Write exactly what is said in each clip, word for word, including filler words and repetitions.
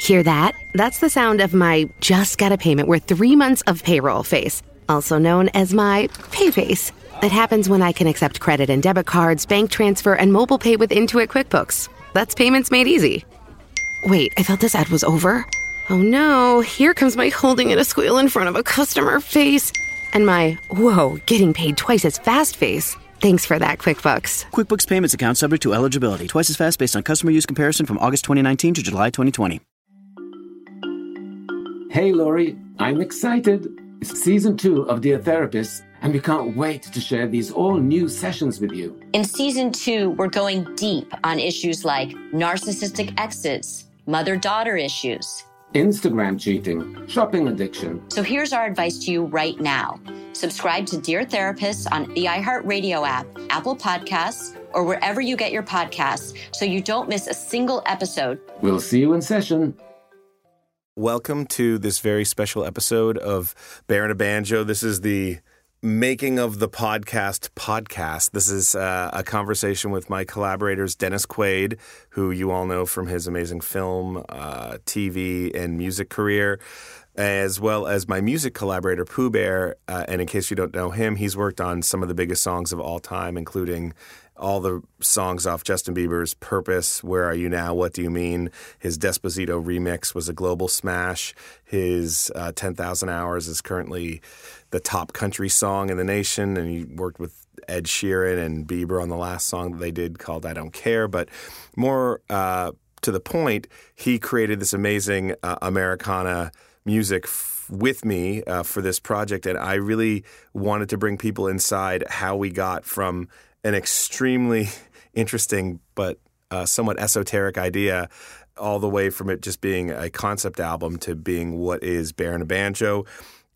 Hear that? That's the sound of my just got a payment worth three months of payroll face, also known as my pay face. It happens when I can accept credit and debit cards, bank transfer, and mobile pay with Intuit QuickBooks. That's payments made easy. Wait, I thought this ad was over. Oh no, here comes my holding in a squeal in front of a customer face. And my, whoa, getting paid twice as fast face. Thanks for that, QuickBooks. QuickBooks payments account subject to eligibility. Twice as fast based on customer use comparison from August twenty nineteen to July twenty twenty. Hey, Lori, I'm excited. It's season two of Dear Therapists, and we can't wait to share these all-new sessions with you. In season two, we're going deep on issues like narcissistic exes, mother-daughter issues, Instagram cheating, shopping addiction. So here's our advice to you right now. Subscribe to Dear Therapists on the iHeartRadio app, Apple Podcasts, or wherever you get your podcasts so you don't miss a single episode. We'll see you in session. Welcome to this very special episode of Bear and a Banjo. This is the making of the podcast podcast. This is uh, a conversation with my collaborators, Dennis Quaid, who you all know from his amazing film, uh, T V, and music career, as well as my music collaborator, Pooh Bear. Uh, and in case you don't know him, he's worked on some of the biggest songs of all time, including all the songs off Justin Bieber's Purpose, Where Are You Now, What Do You Mean? His Despacito remix was a global smash. His uh, ten thousand hours is currently the top country song in the nation, and he worked with Ed Sheeran and Bieber on the last song that they did called I Don't Care. But more uh, to the point, he created this amazing uh, Americana music f- with me uh, for this project, and I really wanted to bring people inside how we got from an extremely interesting but uh, somewhat esoteric idea, all the way from it just being a concept album to being what is Bear and a Banjo.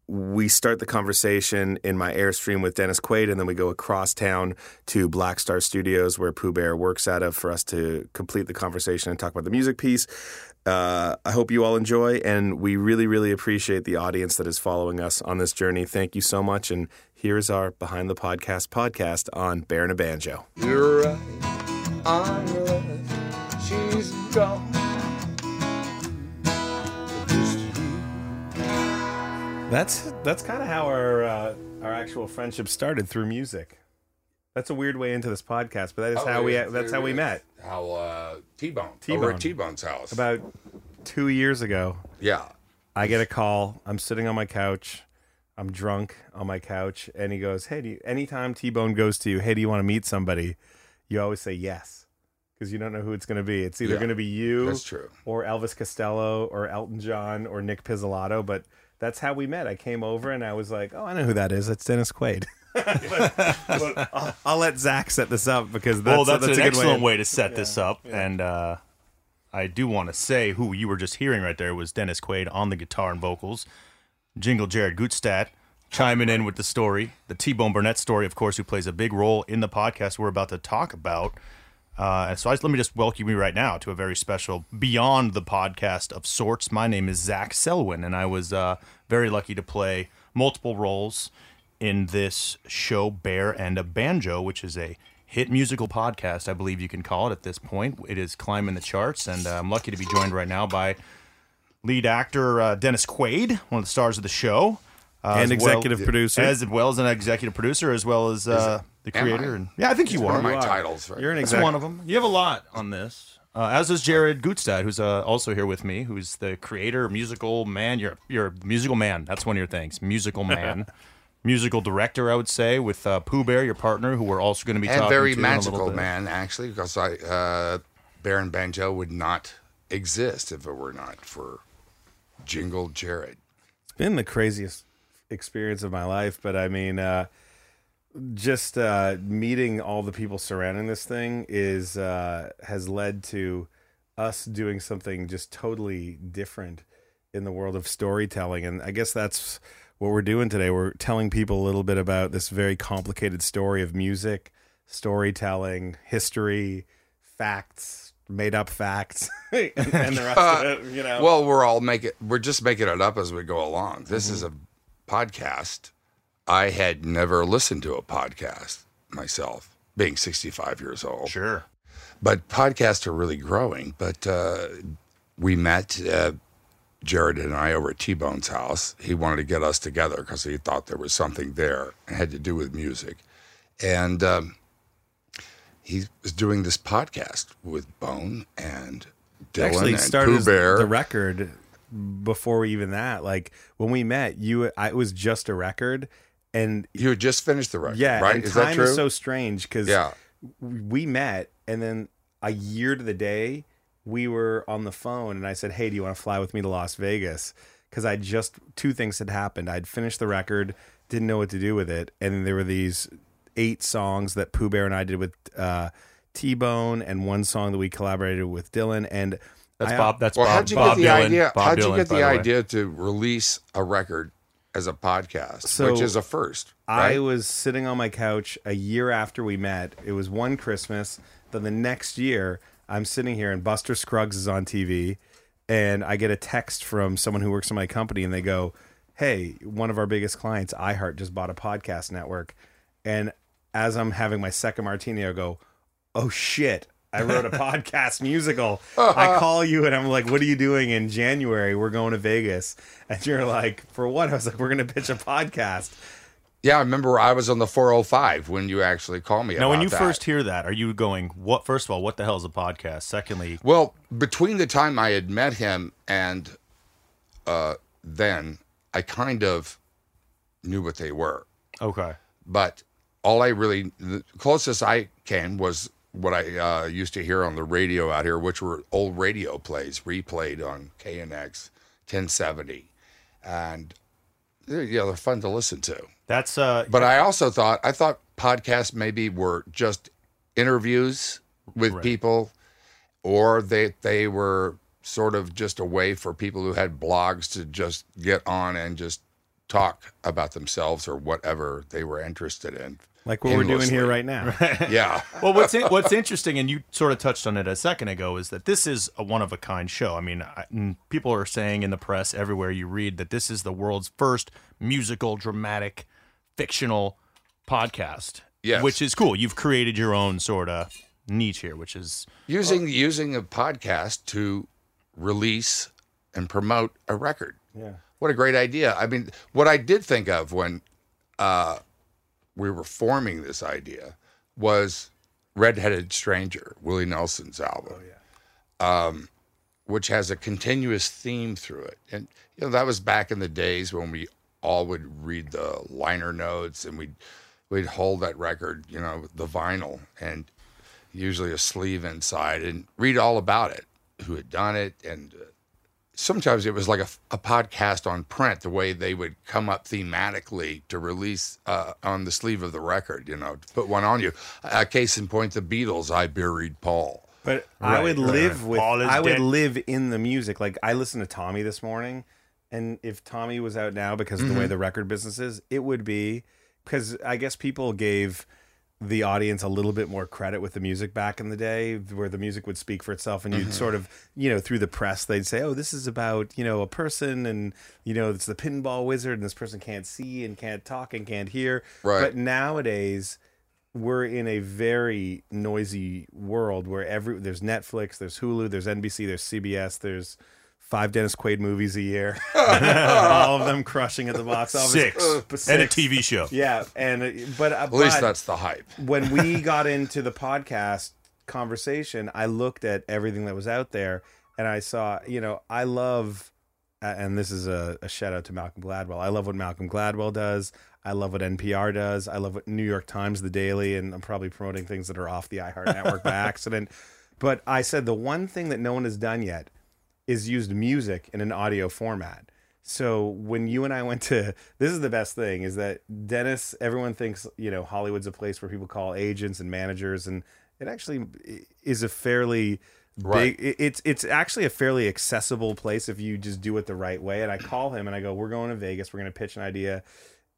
We start the conversation in my Airstream with Dennis Quaid, and then we go across town to Black Star Studios, where Pooh Bear works out of, for us to complete the conversation and talk about the music piece. Uh, I hope you all enjoy, and we really, really appreciate the audience that is following us on this journey. Thank you so much, and here's our Behind the Podcast podcast on Bear and a Banjo. You're right, I'm right, she's gone. That's that's kind of how our uh, our actual friendship started, through music. That's a weird way into this podcast, but that is oh, how yeah, we that's how we met. How uh, T-Bone, T-Bone over at T-Bone's house about two years ago. Yeah, I get a call. I'm sitting on my couch. I'm drunk on my couch, and he goes, "Hey, do you, anytime T-Bone goes to you, hey, do you want to meet somebody? You always say yes." Because you don't know who it's going to be. It's either yeah, going to be you that's true. or Elvis Costello or Elton John or Nick Pizzolatto. But that's how we met. I came over and I was like, oh, I know who that is. That's Dennis Quaid. but, but I'll, I'll let Zach set this up because that's, well, that's, that's an a good excellent way, way to set yeah, this up. Yeah. And uh, I do want to say who you were just hearing right there was Dennis Quaid on the guitar and vocals. Jingle Jared Gutstadt chiming in with the story. The T-Bone Burnett story, of course, who plays a big role in the podcast we're about to talk about. Uh, so I just, let me just welcome you right now to a very special Beyond the Podcast of sorts. My name is Zach Selwyn, and I was uh, very lucky to play multiple roles in this show, Bear and a Banjo, which is a hit musical podcast, I believe you can call it at this point. It is climbing the charts, and uh, I'm lucky to be joined right now by lead actor uh, Dennis Quaid, one of the stars of the show. Uh, and executive well, producer. As well as an executive producer, as well as... Uh, The creator, and yeah, I think you are. One of my titles, right? You're an exact one of them. You have a lot on this, uh, as is Jared Gutstadt, who's uh, also here with me, who's the creator, musical man. You're you're a musical man. That's one of your things, musical man, musical director. I would say with uh, Pooh Bear, your partner, who we're also going to be and talking very to magical in a little bit. Man, actually, because I uh, Bear and Banjo would not exist if it were not for Jingle Jared. It's been the craziest experience of my life, but I mean. Uh, Just uh, meeting all the people surrounding this thing is uh, has led to us doing something just totally different in the world of storytelling. And I guess that's what we're doing today. We're telling people a little bit about this very complicated story of music, storytelling, history, facts, made up facts, and, and the rest uh, of it, you know. Well, we're all making, we're just making it up as we go along. This mm-hmm. is a podcast. I had never listened to a podcast myself, being sixty-five years old. Sure. But podcasts are really growing. But uh, we met, uh, Jared and I, over at T-Bone's house. He wanted to get us together because he thought there was something there and had to do with music. And um, he was doing this podcast with Bone and Dylan Actually, and Pooh Bear. The record before even that, like when we met, you, I, it was just a record, and you had just finished the record. Yeah, right? And is time that true? Is so strange because yeah. we met, and then a year to the day, we were on the phone, and I said, "Hey, do you want to fly with me to Las Vegas?" Because I just two things had happened. I'd finished the record, didn't know what to do with it, and there were these eight songs that Pooh Bear and I did with uh, T-Bone, and one song that we collaborated with Dylan. And that's I, Bob. That's well, Bob. How'd you Bob get the Dylan, idea? Bob how'd Dylan, you get the idea way? To release a record as a podcast, so which is a first? Right? I was sitting on my couch a year after we met. It was one Christmas. Then the next year, I'm sitting here and Buster Scruggs is on T V, and I get a text from someone who works in my company, and they go, "Hey, one of our biggest clients, iHeart, just bought a podcast network." And as I'm having my second martini, I go, "Oh shit, I wrote a podcast musical." I call you and I'm like, "What are you doing in January? We're going to Vegas." And you're like, "For what?" I was like, "We're going to pitch a podcast." Yeah, I remember I was on the four oh five when you actually called me about that. Now, when you first hear that, are you going, "What? First of all, what the hell is a podcast? Secondly..." Well, between the time I had met him and uh, then, I kind of knew what they were. Okay. But all I really... The closest I came was what I uh, used to hear on the radio out here, which were old radio plays, replayed on K N X ten seventy. And... They're, yeah, they're fun to listen to. That's uh. But I also thought I thought podcasts maybe were just interviews with right. people, or they they were sort of just a way for people who had blogs to just get on and just talk about themselves or whatever they were interested in. Like what endlessly. We're doing here right now. Yeah. Well, what's in, what's interesting, and you sort of touched on it a second ago, is that this is a one-of-a-kind show. I mean, I, people are saying in the press everywhere you read that this is the world's first musical, dramatic, fictional podcast. Yes. Which is cool. You've created your own sort of niche here, which is... Using, oh. using a podcast to release and promote a record. Yeah. What a great idea. I mean, what I did think of when... Uh, we were forming this idea was Redheaded Stranger, Willie Nelson's album, oh, yeah. um, which has a continuous theme through it. And you know, that was back in the days when we all would read the liner notes and we'd, we'd hold that record, you know, the vinyl and usually a sleeve inside and read all about it, who had done it. And uh, sometimes it was like a, a podcast on print, the way they would come up thematically to release uh, on the sleeve of the record, you know, to put one on you. Uh, case in point, the Beatles, I Buried Paul. But right, I would right. live with, I would dead. live in the music. Like I listened to Tommy this morning, and if Tommy was out now because of mm-hmm. the way the record business is, it would be, because I guess people gave the audience a little bit more credit with the music back in the day, where the music would speak for itself, and you'd mm-hmm. sort of, you know, through the press, they'd say, "Oh, this is about, you know, a person, and, you know, it's the Pinball Wizard, and this person can't see and can't talk and can't hear." Right. But nowadays, we're in a very noisy world where every there's Netflix, there's Hulu, there's N B C, there's C B S, there's five Dennis Quaid movies a year, all of them crushing at the box office. Six. Six. And a T V show. Yeah, and but at but least that's the hype. When we got into the podcast conversation, I looked at everything that was out there, and I saw, you know, I love, and this is a, a shout out to Malcolm Gladwell. I love what Malcolm Gladwell does. I love what N P R does. I love what New York Times, The Daily, and I'm probably promoting things that are off the iHeart Network by accident. But I said the one thing that no one has done yet is used music in an audio format. So when you and I went to, this is the best thing, is that Dennis, everyone thinks, you know, Hollywood's a place where people call agents and managers, and it actually is a fairly Right. Big, it's it's actually a fairly accessible place if you just do it the right way. And I call him and I go, we're going to Vegas. We're going to pitch an idea.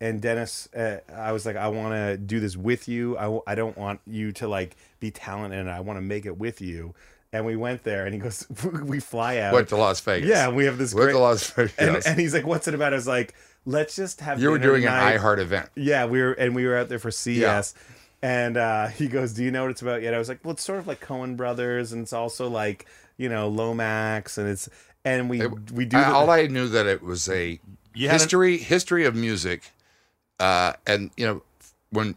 And Dennis, uh, I was like, I want to do this with you. I, w- I don't want you to like be talented, and I want to make it with you. And we went there, and he goes, we fly out. Went to Las Vegas. Yeah, we have this. Went great... to Las Vegas. And, and he's like, what's it about? I was like, let's just have. You were doing night. An iHeart event. Yeah, we were, and we were out there for C E S. Yeah. And uh, he goes, do you know what it's about yet? I was like, well, it's sort of like Coen Brothers, and it's also like, you know, Lomax, and it's and we it, we do. I, the... All I knew that it was a you history an... history of music. Uh, and, you know, when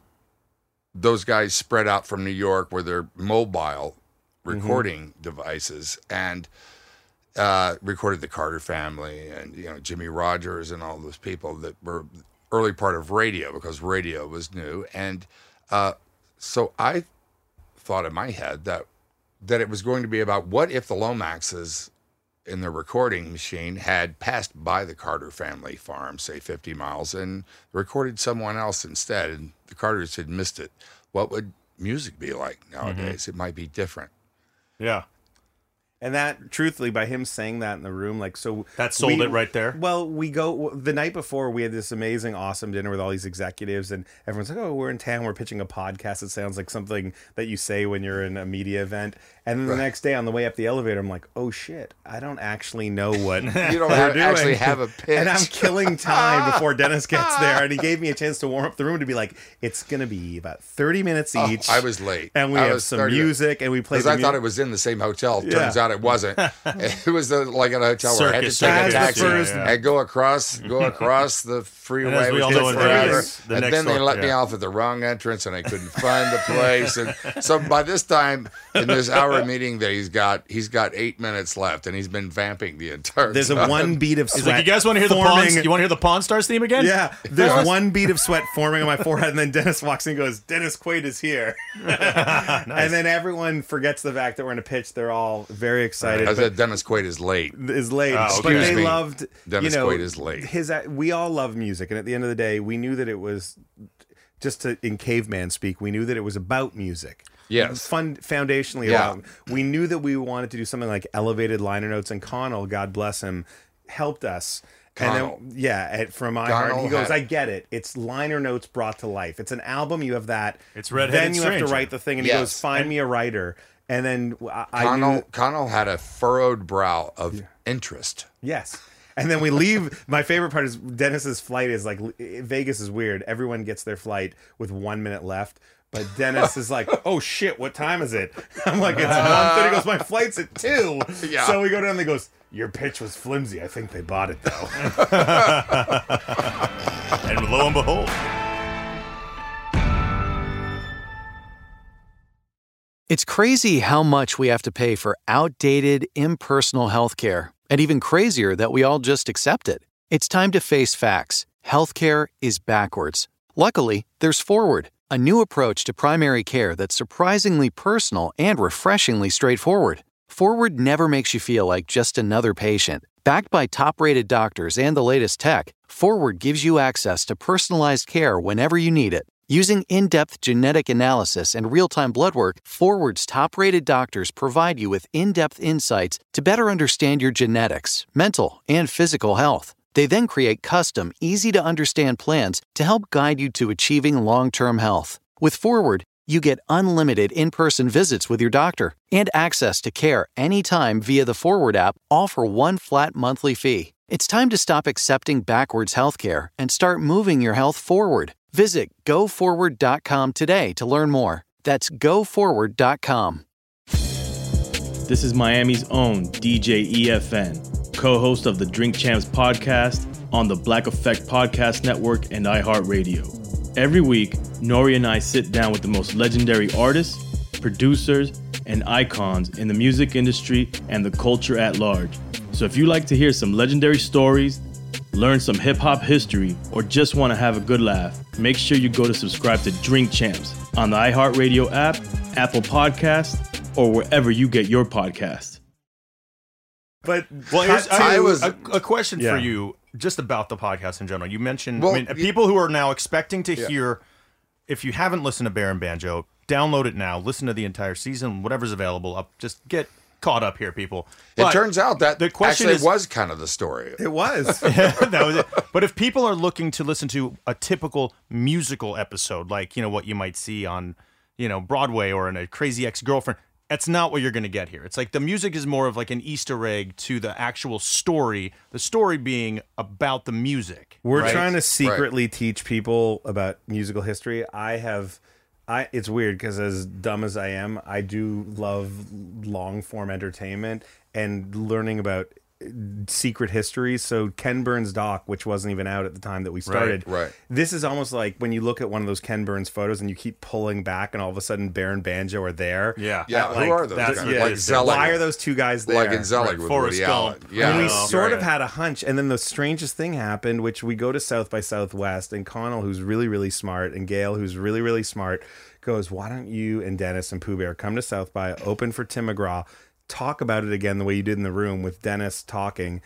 those guys spread out from New York with their mobile recording mm-hmm. devices and uh, recorded the Carter family and, you know, Jimmy Rogers and all those people that were early part of radio because radio was new. And uh, so I thought in my head that that it was going to be about what if the Lomaxes in the recording machine had passed by the Carter family farm, say fifty miles, and recorded someone else instead, and the Carters had missed it. What would music be like nowadays? Mm-hmm. It might be different. Yeah. And that, truthfully, by him saying that in the room, like, so... That sold we, it right there? Well, we go... The night before, we had this amazing, awesome dinner with all these executives, and everyone's like, oh, we're in town, we're pitching a podcast. It sounds like something that you say when you're in a media event. And then right. the next day, on the way up the elevator, I'm like, oh, shit, I don't actually know what You don't have, actually have a pitch. And I'm killing time before Dennis gets there, and he gave me a chance to warm up the room to be like, it's going to be about thirty minutes oh, each. I was late. And we I have some music, and we play Because I mu- thought it was in the same hotel. Yeah. Turns out it wasn't. It was a, like an hotel Circus. Where I had to take a taxi yeah, yeah. and go across, go across the freeway. And, we all know forever. The and then they let yeah. me off at the wrong entrance, and I couldn't find the place. And so by this time, in this hour meeting that he's got, he's got eight minutes left, and he's been vamping the entire. There's time. There's a one bead of sweat. He's like, you guys want to hear forming. the Pawn? You want to hear the Pawn Stars theme again? Yeah. There's one bead of sweat forming on my forehead, and then Dennis walks in and goes, "Dennis Quaid is here." Nice. And then everyone forgets the fact that we're in a pitch. They're all very. Very excited. I said Dennis Quaid is late. Is late. Oh, okay. But they loved Dennis you know, Quaid is late. His we all love music, and at the end of the day, we knew that it was just to, in caveman speak. We knew that it was about music. Yes. Fun foundationally. Yeah. Along. We knew that we wanted to do something like elevated liner notes, and Connell, God bless him, helped us. Connell. And then, yeah, from iHeart, he goes, I get it. It's liner notes brought to life. It's an album. You have that. It's Redheaded Stranger. Then you Stranger. have to write the thing, and yes. he goes, find and- me a writer. And then I, Connell, I Connell had a furrowed brow of yeah. interest. Yes. And then we leave. My favorite part is Dennis's flight is like, Vegas is weird. Everyone gets their flight with one minute left. But Dennis is like, oh, shit, what time is it? I'm like, it's one thirty. He goes, my flight's at two. Yeah. So we go down and he goes, your pitch was flimsy. I think they bought it, though. And lo and behold. It's crazy how much we have to pay for outdated, impersonal healthcare, and even crazier that we all just accept it. It's time to face facts. Healthcare is backwards. Luckily, there's Forward, a new approach to primary care that's surprisingly personal and refreshingly straightforward. Forward never makes you feel like just another patient. Backed by top-rated doctors and the latest tech, Forward gives you access to personalized care whenever you need it. Using in-depth genetic analysis and real-time blood work, Forward's top-rated doctors provide you with in-depth insights to better understand your genetics, mental, and physical health. They then create custom, easy-to-understand plans to help guide you to achieving long-term health. With Forward, you get unlimited in-person visits with your doctor and access to care anytime via the Forward app, all for one flat monthly fee. It's time to stop accepting backwards healthcare and start moving your health forward. Visit go forward dot com today to learn more. That's go forward dot com. This is Miami's own D J E F N, co-host of the Drink Champs podcast on the Black Effect Podcast Network and iHeartRadio. Every week, Nori and I sit down with the most legendary artists, producers, and icons in the music industry and the culture at large. So if you like to hear some legendary stories, learn some hip-hop history, or just want to have a good laugh, make sure you go to subscribe to Drink Champs on the iHeartRadio app, Apple Podcasts, or wherever you get your podcast. But well, here's, I, I was, a, a question yeah. for you just about the podcast in general. You mentioned well, I mean, it, people who are now expecting to yeah. hear, if you haven't listened to Bear and Banjo, download it now, listen to the entire season, whatever's available, up. just get caught up here, people. But it turns out that the question actually is, was kind of the story. It was. Yeah, that was it. But if people are looking to listen to a typical musical episode, like, you know, what you might see on, you know, Broadway or in A Crazy Ex-Girlfriend, that's not what you're going to get here. It's like the music is more of like an Easter egg to the actual story, the story being about the music. We're right? trying to secretly right. teach people about musical history. I have... I, it's weird because as dumb as I am, I do love long-form entertainment and learning about secret history. So Ken Burns' doc, which wasn't even out at the time that we started, right, right. This is almost like when you look at one of those Ken Burns photos and you keep pulling back and all of a sudden Bear and Banjo are there. Yeah. Yeah. Like, who are those guys? Yeah, like Zelig, why are those two guys there? Like in Zelig with Woody Allen. Yeah. And we oh, sort right. of had a hunch. And then the strangest thing happened, which we go to South by Southwest and Connell, who's really, really smart, and Gail, who's really, really smart, goes, why don't you and Dennis and Pooh Bear come to South by, open for Tim McGraw, talk about it again the way you did in the room with Dennis talking.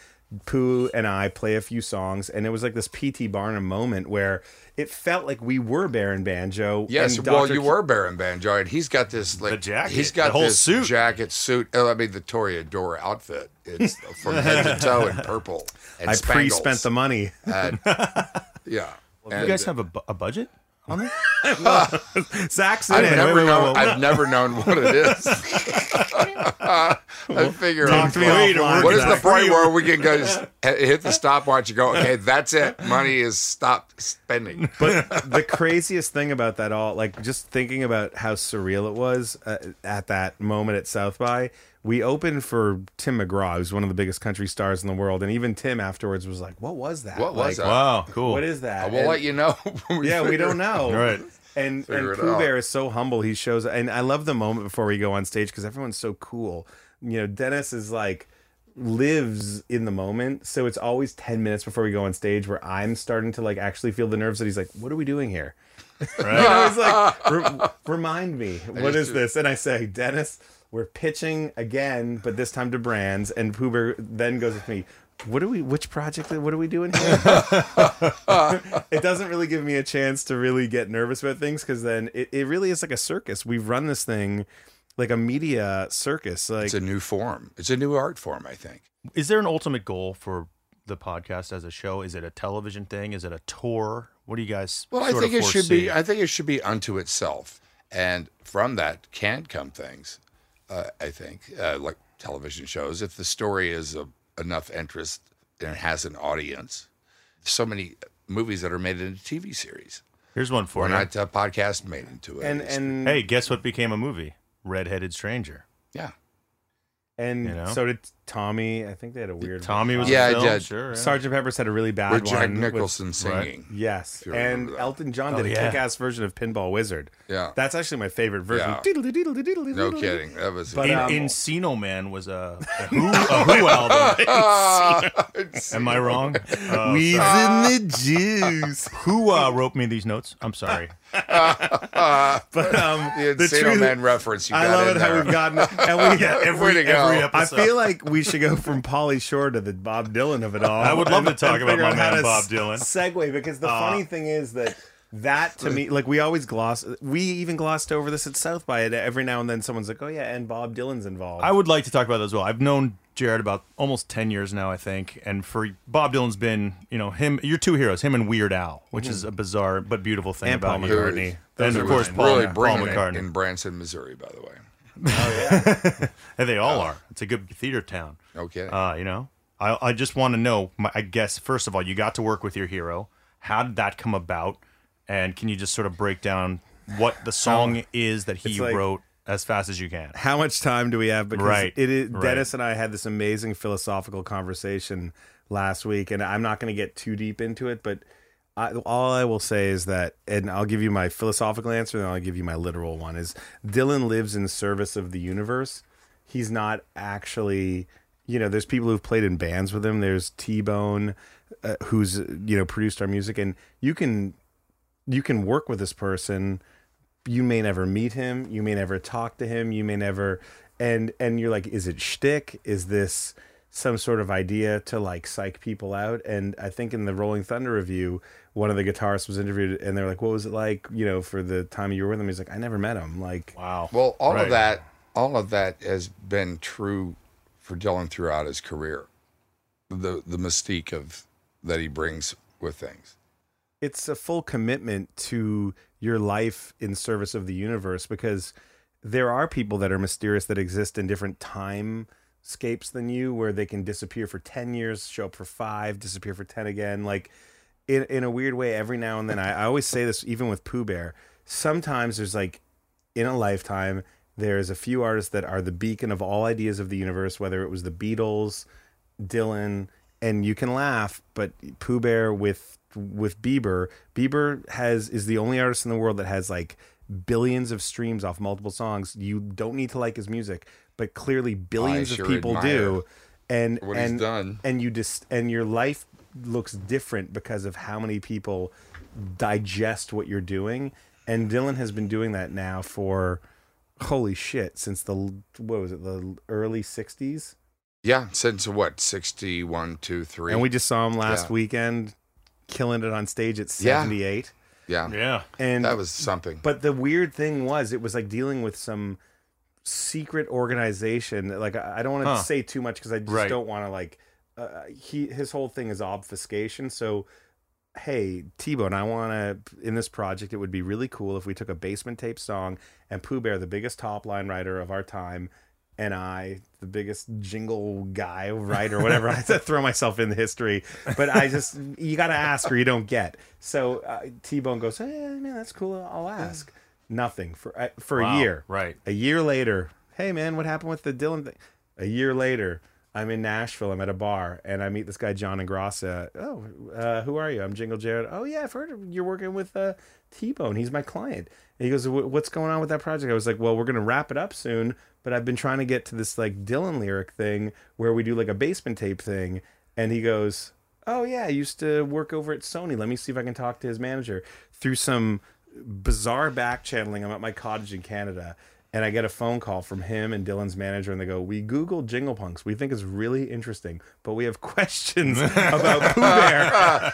Pooh and I play a few songs, and it was like this P T. Barnum moment where it felt like we were Bear and Banjo. Yes, and well, you K- were Bear and Banjo, and he's got this like the jacket, he's got the whole this suit, jacket, suit. Oh, I mean the Toreador outfit. It's from head to toe in purple. And I pre spent the money. And, yeah, well, and, you guys have a, bu- a budget. uh, Zach's in I've it. Never wait, known, wait, wait, wait. I've never known what it is. uh, I figure Talk to me later, what is the point where we can go just hit the stopwatch and go, okay, that's it. Money is stopped spending. But the craziest thing about that all, like just thinking about how surreal it was uh, at that moment at South by, we opened for Tim McGraw, who's one of the biggest country stars in the world. And even Tim afterwards was like, what was that? What was like, that? Wow, cool. What is that? I will and, let you know. We yeah, we don't know. Right. And, and Pooh Bear is so humble. He shows, and I love the moment before we go on stage because everyone's so cool. You know, Dennis is like, lives in the moment. So it's always ten minutes before we go on stage where I'm starting to like actually feel the nerves that he's like, what are we doing here? Right. I was like, Re- remind me, I what is do- this? And I say, Dennis, we're pitching again, but this time to brands. And Pooh Bear then goes with me, what are we, which project, what are we doing here? It doesn't really give me a chance to really get nervous about things because then it, it really is like a circus. We've run this thing like a media circus. Like, it's a new form. It's a new art form, I think. Is there an ultimate goal for the podcast as a show? Is it a television thing? Is it a tour? What do you guys Well, I think it foresee? should be, I think it should be unto itself. And from that can come things. Uh, I think, uh, like television shows, if the story is of enough interest and it has an audience, so many movies that are made into T V series. Here's one for you. Why not a podcast made into it? And, and hey, guess what became a movie? Redheaded Stranger. Yeah. And you know? So did Tommy. I think they had a weird Tommy one. Tommy was yeah, film. Yeah. Sure, yeah. Sergeant Pepper's had a really bad with Jack one. Jack Nicholson with, singing. Right? Yes. And Elton John did oh, a yeah. kick-ass version of Pinball Wizard. Yeah. That's actually my favorite version. Yeah. Diddle, diddle, diddle, diddle, no kidding. That was but, um, In- Encino Man was a, a, Who, a Who album. Encino. Am I wrong? Uh, Weeds in the Jews. Who uh, wrote me these notes? I'm sorry. Uh, uh, but um, the Encino Man reference. You got I love in it there. How we've gotten it. And we get every, every episode. I feel like we should go from Pauly Shore to the Bob Dylan of it all. I would love and, to talk about my man Bob Dylan. Segue, because the uh, funny thing is that that to me, like we always gloss, we even glossed over this at South by it. Every now and then someone's like, oh yeah, and Bob Dylan's involved. I would like to talk about that as well. I've known Jared about almost ten years now, I think. And for Bob Dylan's been, you know, him, your two heroes, him and Weird Al, which mm-hmm. is a bizarre but beautiful thing and about Paul McCartney. And of course, Paul, really Paul McCartney. In Branson, Missouri, by the way. Oh yeah, and they all are. It's a good theater town. Okay, uh, you know, I I just want to know. My, I guess first of all, you got to work with your hero. How did that come about? And can you just sort of break down what the song is that he like, wrote as fast as you can? How much time do we have? Because right, it is. Right. Dennis and I had this amazing philosophical conversation last week, and I'm not going to get too deep into it, but. I, all I will say is that, and I'll give you my philosophical answer, and then I'll give you my literal one, is Dylan lives in service of the universe. He's not actually, you know, there's people who've played in bands with him. There's T-Bone, uh, who's, you know, produced our music. And you can, you can work with this person. You may never meet him. You may never talk to him. You may never, and, and you're like, is it shtick? Is this some sort of idea to like psych people out? And I think in the Rolling Thunder review, one of the guitarists was interviewed and they're like, what was it like, you know, for the time you were with him? He's like, I never met him. Like, wow. Well, all right. of that all of that has been true for Dylan throughout his career. The the mystique of that he brings with things. It's a full commitment to your life in service of the universe, because there are people that are mysterious that exist in different time scapes than you, where they can disappear for ten years, show up for five, disappear for ten again. Like in, in a weird way, every now and then, I, I always say this, even with Pooh Bear, sometimes there's like in a lifetime, there's a few artists that are the beacon of all ideas of the universe, whether it was the Beatles, Dylan, and you can laugh, but Pooh Bear with, with Bieber, Bieber has, is the only artist in the world that has like billions of streams off multiple songs. You don't need to like his music, but clearly billions sure of people do. And, what and, he's done. and you just, and your life looks different because of how many people digest what you're doing. And Dylan has been doing that now for, holy shit, since the, what was it? The early sixties. Yeah. Since what? sixty-one, two, three. And we just saw him last yeah. weekend killing it on stage at seventy-eight. Yeah. Yeah. And that was something. But the weird thing was, it was like dealing with some secret organization. Like, I don't want to huh. say too much, because I just right. don't want to like, uh, he, his whole thing is obfuscation. So, hey, T-Bone, I want to, in this project, it would be really cool if we took a basement tape song and Pooh Bear, the biggest top line writer of our time, and I, the biggest jingle guy, right, or whatever. I have to throw myself in the history. But I just, you got to ask or you don't get. So uh, T-Bone goes, hey, man, that's cool. I'll ask. Nothing for uh, for wow, a year. Right. A year later, hey, man, what happened with the Dylan thing? A year later, I'm in Nashville. I'm at a bar, and I meet this guy, John Ingrassa. Oh, uh, who are you? I'm Jingle Jared. Oh, yeah, I've heard of, you're working with uh, T-Bone. He's my client. And he goes, what's going on with that project? I was like, well, we're going to wrap it up soon, but I've been trying to get to this like Dylan lyric thing where we do like a basement tape thing. And he goes, oh yeah, I used to work over at Sony. Let me see if I can talk to his manager. Through some bizarre back channeling, I'm at my cottage in Canada, and I get a phone call from him and Dylan's manager, and they go, we Googled Jingle Punks. We think it's really interesting, but we have questions about Pooh Bear.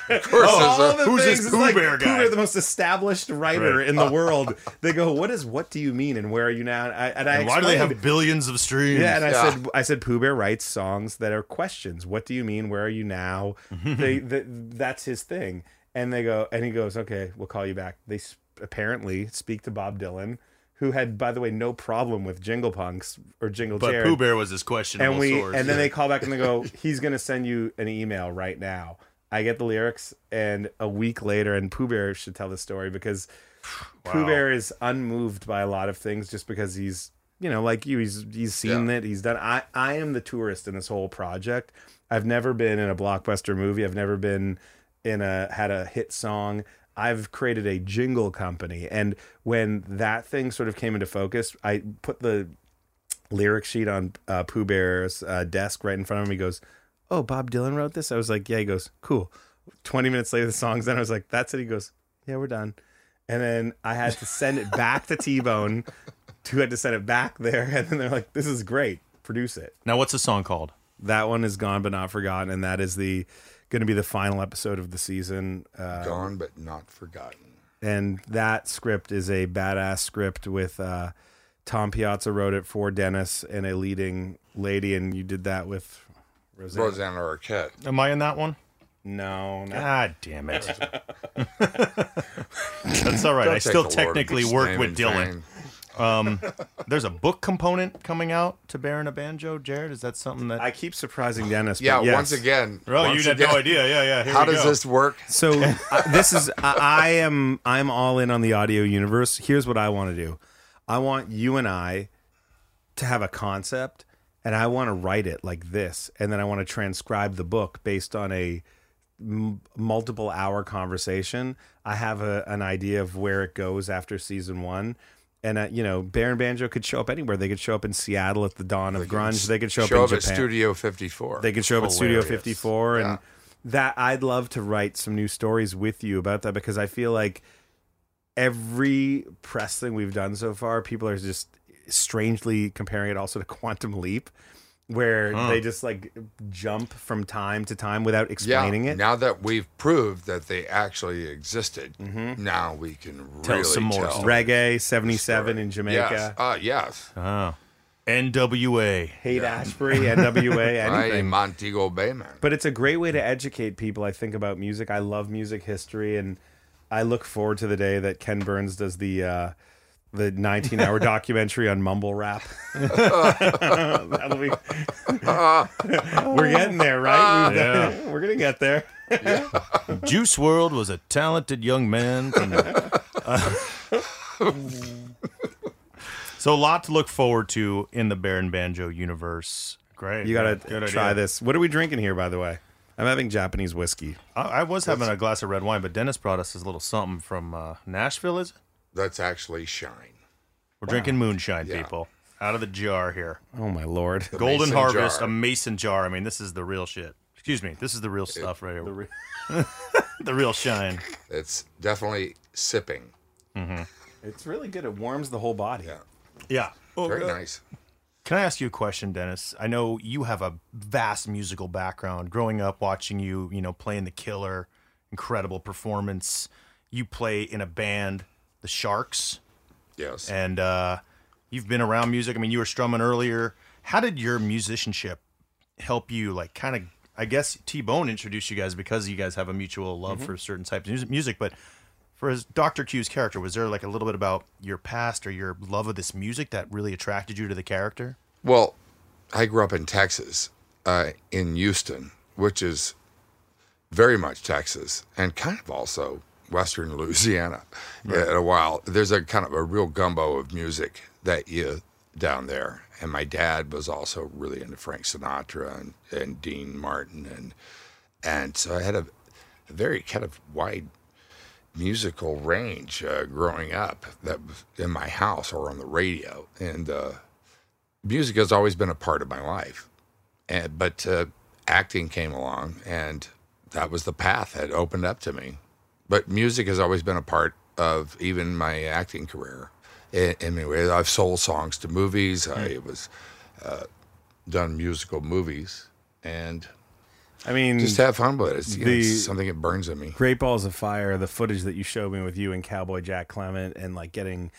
Of course, oh, a, who's things, this Pooh like, Bear guy? Pooh Bear, the most established writer right. in the world. They go, what is, what do you mean, and where are you now? And, I, and, I and why do they have billions of streams? Yeah, and I yeah. said, I said, Pooh Bear writes songs that are questions. What do you mean? Where are you now? they, they, that's his thing. And they go, and he goes, okay, we'll call you back. They sp- apparently speak to Bob Dylan, who had, by the way, no problem with Jingle Punks or Jingle Jared. But Pooh Bear was his questionable and we, source. And then yeah. they call back and they go, he's going to send you an email right now. I get the lyrics, and a week later, and Pooh Bear should tell the story, because wow. Pooh Bear is unmoved by a lot of things just because he's, you know, like you, he's he's seen yeah. it, he's done. I, I am the tourist in this whole project. I've never been in a blockbuster movie. I've never been in a, had a hit song. I've created a jingle company. And when that thing sort of came into focus, I put the lyric sheet on uh, Pooh Bear's uh, desk right in front of him. He goes, oh, Bob Dylan wrote this? I was like, yeah. He goes, cool. twenty minutes later, the song's done. I was like, that's it. He goes, yeah, we're done. And then I had to send it back to T-Bone, who had to send it back there. And then they're like, this is great. Produce it. Now, what's the song called? That one is Gone But Not Forgotten. And that is the... going to be the final episode of the season. Uh, Gone But Not Forgotten. And that script is a badass script with uh, Tom Piazza wrote it for Dennis and a leading lady, and you did that with Rosanna, Rosanna Arquette. Am I in that one? No. Not. God damn it. That's all right. Don't I still technically work with Dylan. um, there's a book component coming out to Bear and a Banjo. Jared, is that something that I keep surprising Dennis? Yeah, yes. once again. Oh, well, you had no idea. Yeah, yeah. Here how we does go. This work? So uh, this is I, I am I'm all in on the audio universe. Here's what I want to do. I want you and I to have a concept, and I want to write it like this, and then I want to transcribe the book based on a m- multiple hour conversation. I have a, an idea of where it goes after season one. And, uh, you know, Bear and Banjo could show up anywhere. They could show up in Seattle at the dawn of they grunge. They could show, show up in Japan. Show up at Studio fifty-four. They could show up Hilarious. At Studio fifty-four. Yeah. And that I'd love to write some new stories with you about that, because I feel like every press thing we've done so far, people are just strangely comparing it also to Quantum Leap, where huh. they just, like, jump from time to time without explaining yeah. it. Now that we've proved that they actually existed, mm-hmm. now we can tell really some more tell. Reggae, seventy-seven in Jamaica. Yes. Uh, yes. Oh. N W A. Hate yeah. Ashbury, N W A, anything. Montego Bay, man. But it's a great way to educate people, I think, about music. I love music history, and I look forward to the day that Ken Burns does the uh, the nineteen-hour documentary on mumble rap. That'll be... We're getting there, right? We've, yeah. We're going to get there. Yeah. Juice world was a talented young man. From the, uh, so a lot to look forward to in the Bear and Banjo universe. Great. You got to try idea. this. What are we drinking here, by the way? I'm having Japanese whiskey. I, I was That's, having a glass of red wine, but Dennis brought us this little something from uh, Nashville, is it? That's actually Shine. We're wow. drinking moonshine, yeah. people. Out of the jar here. Oh, my Lord. The Golden Mason Harvest, jar. a Mason jar. I mean, this is the real shit. Excuse me, this is the real stuff it, right here. The, re- the real shine. It's definitely sipping. Mm-hmm. It's really good. It warms the whole body. Yeah. Yeah. Oh, Very God. nice. Can I ask you a question, Dennis? I know you have a vast musical background. Growing up, watching you, you know, playing the Killer, incredible performance. You play in a band, the Sharks. Yes. And uh, you've been around music. I mean, you were strumming earlier. How did your musicianship help you, like, kind of, I guess T-Bone introduced you guys because you guys have a mutual love mm-hmm. for certain types of music, but for his Doctor Q's character, was there like a little bit about your past or your love of this music that really attracted you to the character? Well, I grew up in Texas, uh, in Houston, which is very much Texas and kind of also Western Louisiana right. in a while. There's a kind of a real gumbo of music that you... down there, and my dad was also really into Frank Sinatra and, and Dean Martin, and and so I had a, a very kind of wide musical range uh, growing up that was in my house or on the radio, and uh, music has always been a part of my life, and but uh, acting came along, and that was the path that opened up to me. But music has always been a part of even my acting career. Anyway, I've sold songs to movies. I was uh, done musical movies, and I mean, just have fun with it. It's, you know, it's something that burns in me. Great Balls of Fire, the footage that you showed me with you and Cowboy Jack Clement, and like getting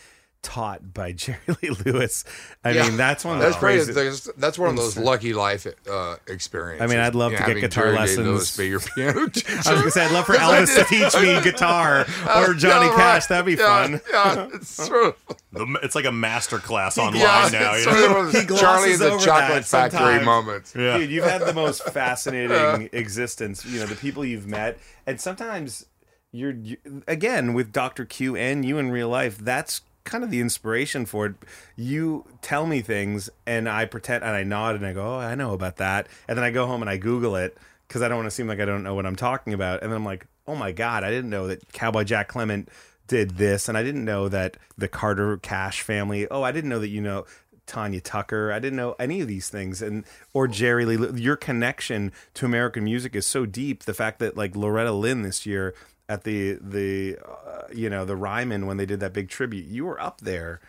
taught by Jerry Lee Lewis. I yeah. mean, that's one of those. That's, crazy. Crazy. that's one of those lucky life uh, experiences. I mean, I'd love you to know, get guitar Jerry lessons. Lee Lewis be your piano teacher. I was gonna say, I'd love for Elvis to teach me guitar or Johnny yeah, right. Cash. That'd be yeah, fun. Yeah, it's true. It's like a master class online yeah, now. You know? He Charlie and the Chocolate Factory sometimes. moments. Yeah. Dude, you've had the most fascinating existence. You know, the people you've met, and sometimes you're you, again with Doctor Q and you in real life. That's kind of the inspiration for it. You tell me things and I pretend and I nod and I go, oh, I know about that, and then I go home and I Google it because I don't want to seem like I don't know what I'm talking about, and then I'm like, oh my God, I didn't know that Cowboy Jack Clement did this, and I didn't know that the Carter Cash family, oh, I didn't know that, you know, Tanya Tucker, I didn't know any of these things, and or Jerry Lee. Your connection to American music is so deep. The fact that like Loretta Lynn this year at the, the uh, you know, the Ryman, when they did that big tribute, you were up there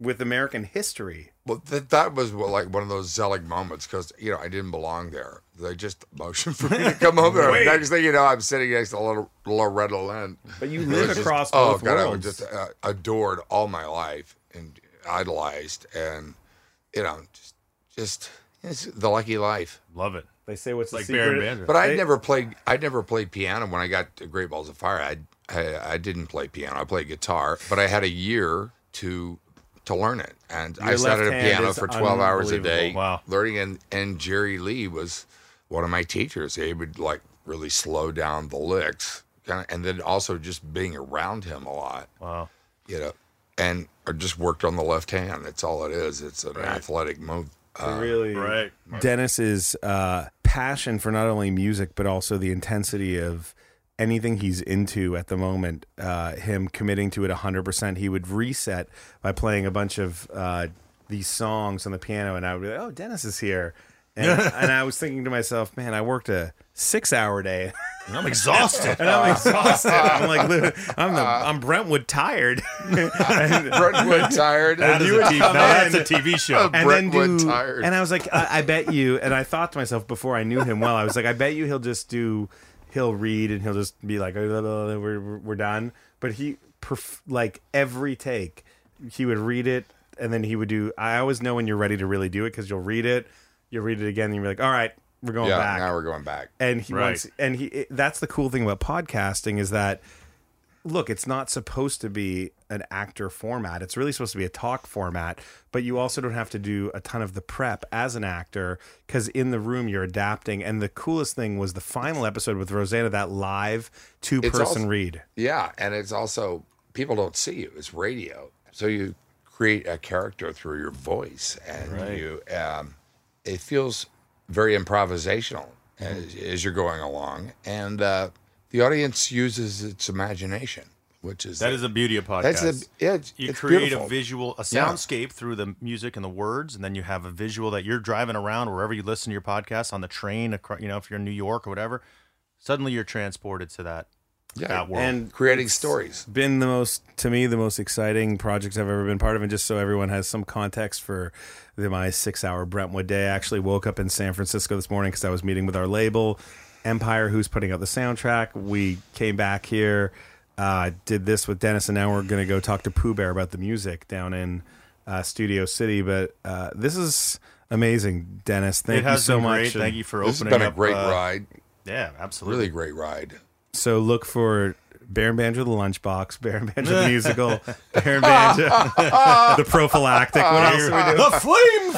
with American history. Well, th- that was what, like one of those Zelig moments because, you know, I didn't belong there. They just motioned for me to come over. Wait. Next thing you know, I'm sitting next to L- Loretta Lynn. But you live across just, both oh, God, worlds. I was just uh, adored all my life and idolized and, you know, just, just it's the lucky life. Love it. They say what's like the secret. But I never played. I never played piano when I got to Great Balls of Fire. I, I I didn't play piano. I played guitar, but I had a year to to learn it, and Your I sat at a piano for twelve hours a day, wow. learning. And, and Jerry Lee was one of my teachers. He would like really slow down the licks, kinda, and then also just being around him a lot. Wow, you know, and I just worked on the left hand. That's all it is. It's an right. athletic move. Uh, really, right. Dennis's uh, passion for not only music but also the intensity of anything he's into at the moment. Uh, him committing to it a hundred percent. He would reset by playing a bunch of uh, these songs on the piano, and I would be like, "Oh, Dennis is here," and, and I was thinking to myself, "Man, I worked a six-hour day, and I'm exhausted." and I'm exhausted. I'm like, I'm the, I'm Brentwood tired. and, Brentwood tired. That and is a t- now that's a T V show. And Brentwood then do, tired. And I was like, I, I bet you. And I thought to myself before I knew him well, I was like, I bet you he'll just do, he'll read and he'll just be like, oh, we're we're done. But he, perf- like every take, he would read it. and then he would do, I always know when you're ready to really do it, because you'll read it, you'll read it again, and you'll be like, all right, we're going yeah, back. Now we're going back. And he right. wants, and he, it, that's the cool thing about podcasting is that, look, it's not supposed to be an actor format. It's really supposed to be a talk format, but you also don't have to do a ton of the prep as an actor because in the room you're adapting. And the coolest thing was the final episode with Rosanna, that live two-person read. Yeah, and it's also, people don't see you. It's radio. So you create a character through your voice, and right. you um, it feels very improvisational as, as you're going along. And uh the audience uses its imagination, which is... That the, is the beauty of podcasts. That's the, yeah, it's, you it's create beautiful. a visual, a soundscape yeah. through the music and the words, and then you have a visual that you're driving around wherever you listen to your podcast, on the train, you know, if you're in New York or whatever. Suddenly you're transported to that, yeah. that world. And creating stories. It's been the most, to me, the most exciting projects I've ever been part of, and just so everyone has some context for the, my six-hour Brentwood day, I actually woke up in San Francisco this morning because I was meeting with our label, Empire, who's putting out the soundtrack. We came back here, uh, did this with Dennis, and now we're going to go talk to Pooh Bear about the music down in uh, Studio City. But uh, this is amazing, Dennis. Thank you so much. Great. Thank you for opening up. This has been a great uh, ride. Yeah, absolutely. Really great ride. So look for Bear and Banjo the Lunchbox, Bear and Banjo the Musical, Bear and Banjo the Prophylactic. What else do we do? The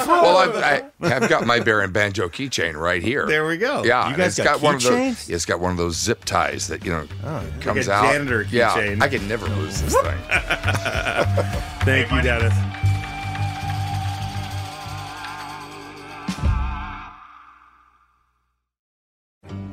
Flamethrower. Well, I've, I have got my Bear and Banjo keychain right here. There we go. Yeah, you guys it's got, got one of those. It's got one of those zip ties that you know oh, comes like a janitor out. Keychain. Yeah, I can never lose this thing. Thank hey, you, Dennis.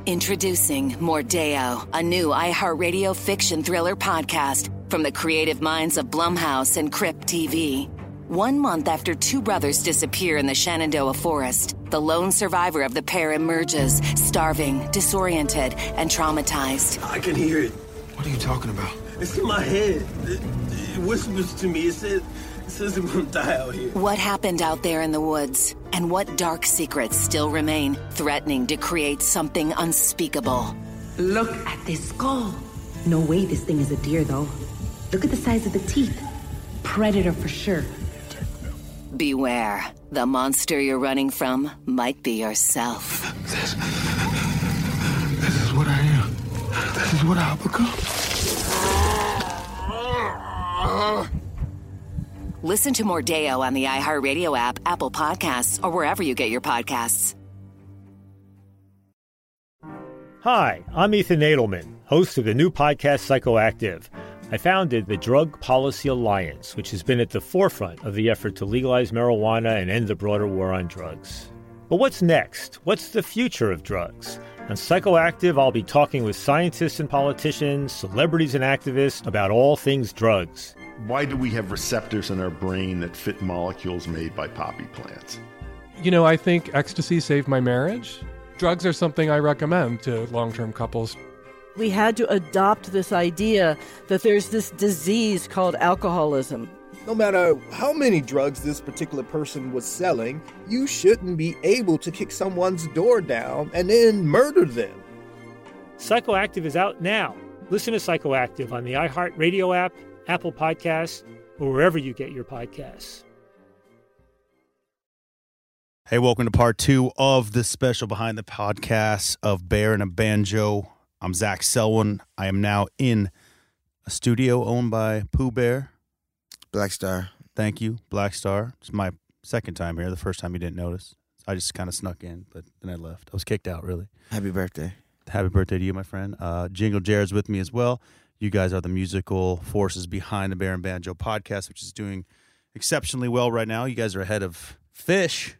Introducing Mordeo, a new iHeartRadio fiction thriller podcast from the creative minds of Blumhouse and Crypt T V. One month after two brothers disappear in the Shenandoah forest, the lone survivor of the pair emerges, starving, disoriented, and traumatized. I can hear it. What are you talking about? It's in my head. It, it whispers to me. It says, it says I'm gonna die out here. What happened out there in the woods? And what dark secrets still remain, threatening to create something unspeakable? Look at this skull. No way this thing is a deer, though. Look at the size of the teeth. Predator for sure. Beware. The monster you're running from might be yourself. This, this is what I am. This is what I'll become. Listen to Mordeo on the iHeartRadio app, Apple Podcasts, or wherever you get your podcasts. Hi, I'm Ethan Edelman, host of the new podcast Psychoactive. I founded the Drug Policy Alliance, which has been at the forefront of the effort to legalize marijuana and end the broader war on drugs. But what's next? What's the future of drugs? On Psychoactive, I'll be talking with scientists and politicians, celebrities and activists about all things drugs. Why do we have receptors in our brain that fit molecules made by poppy plants? You know, I think ecstasy saved my marriage. Drugs are something I recommend to long-term couples. We had to adopt this idea that there's this disease called alcoholism. No matter how many drugs this particular person was selling, you shouldn't be able to kick someone's door down and then murder them. Psychoactive is out now. Listen to Psychoactive on the iHeartRadio app, Apple Podcasts, or wherever you get your podcasts. Hey, welcome to part two of this special Behind the Podcast of Bear and a Banjo. I'm Zach Selwyn. I am now in a studio owned by Pooh Bear. Black Star. Thank you, Black Star. It's my second time here. The first time you didn't notice. I just kind of snuck in, but then I left. I was kicked out, really. Happy birthday. Happy birthday to you, my friend. Uh, Jingle Jared's with me as well. You guys are the musical forces behind the Bear and Banjo podcast, which is doing exceptionally well right now. You guys are ahead of Fish,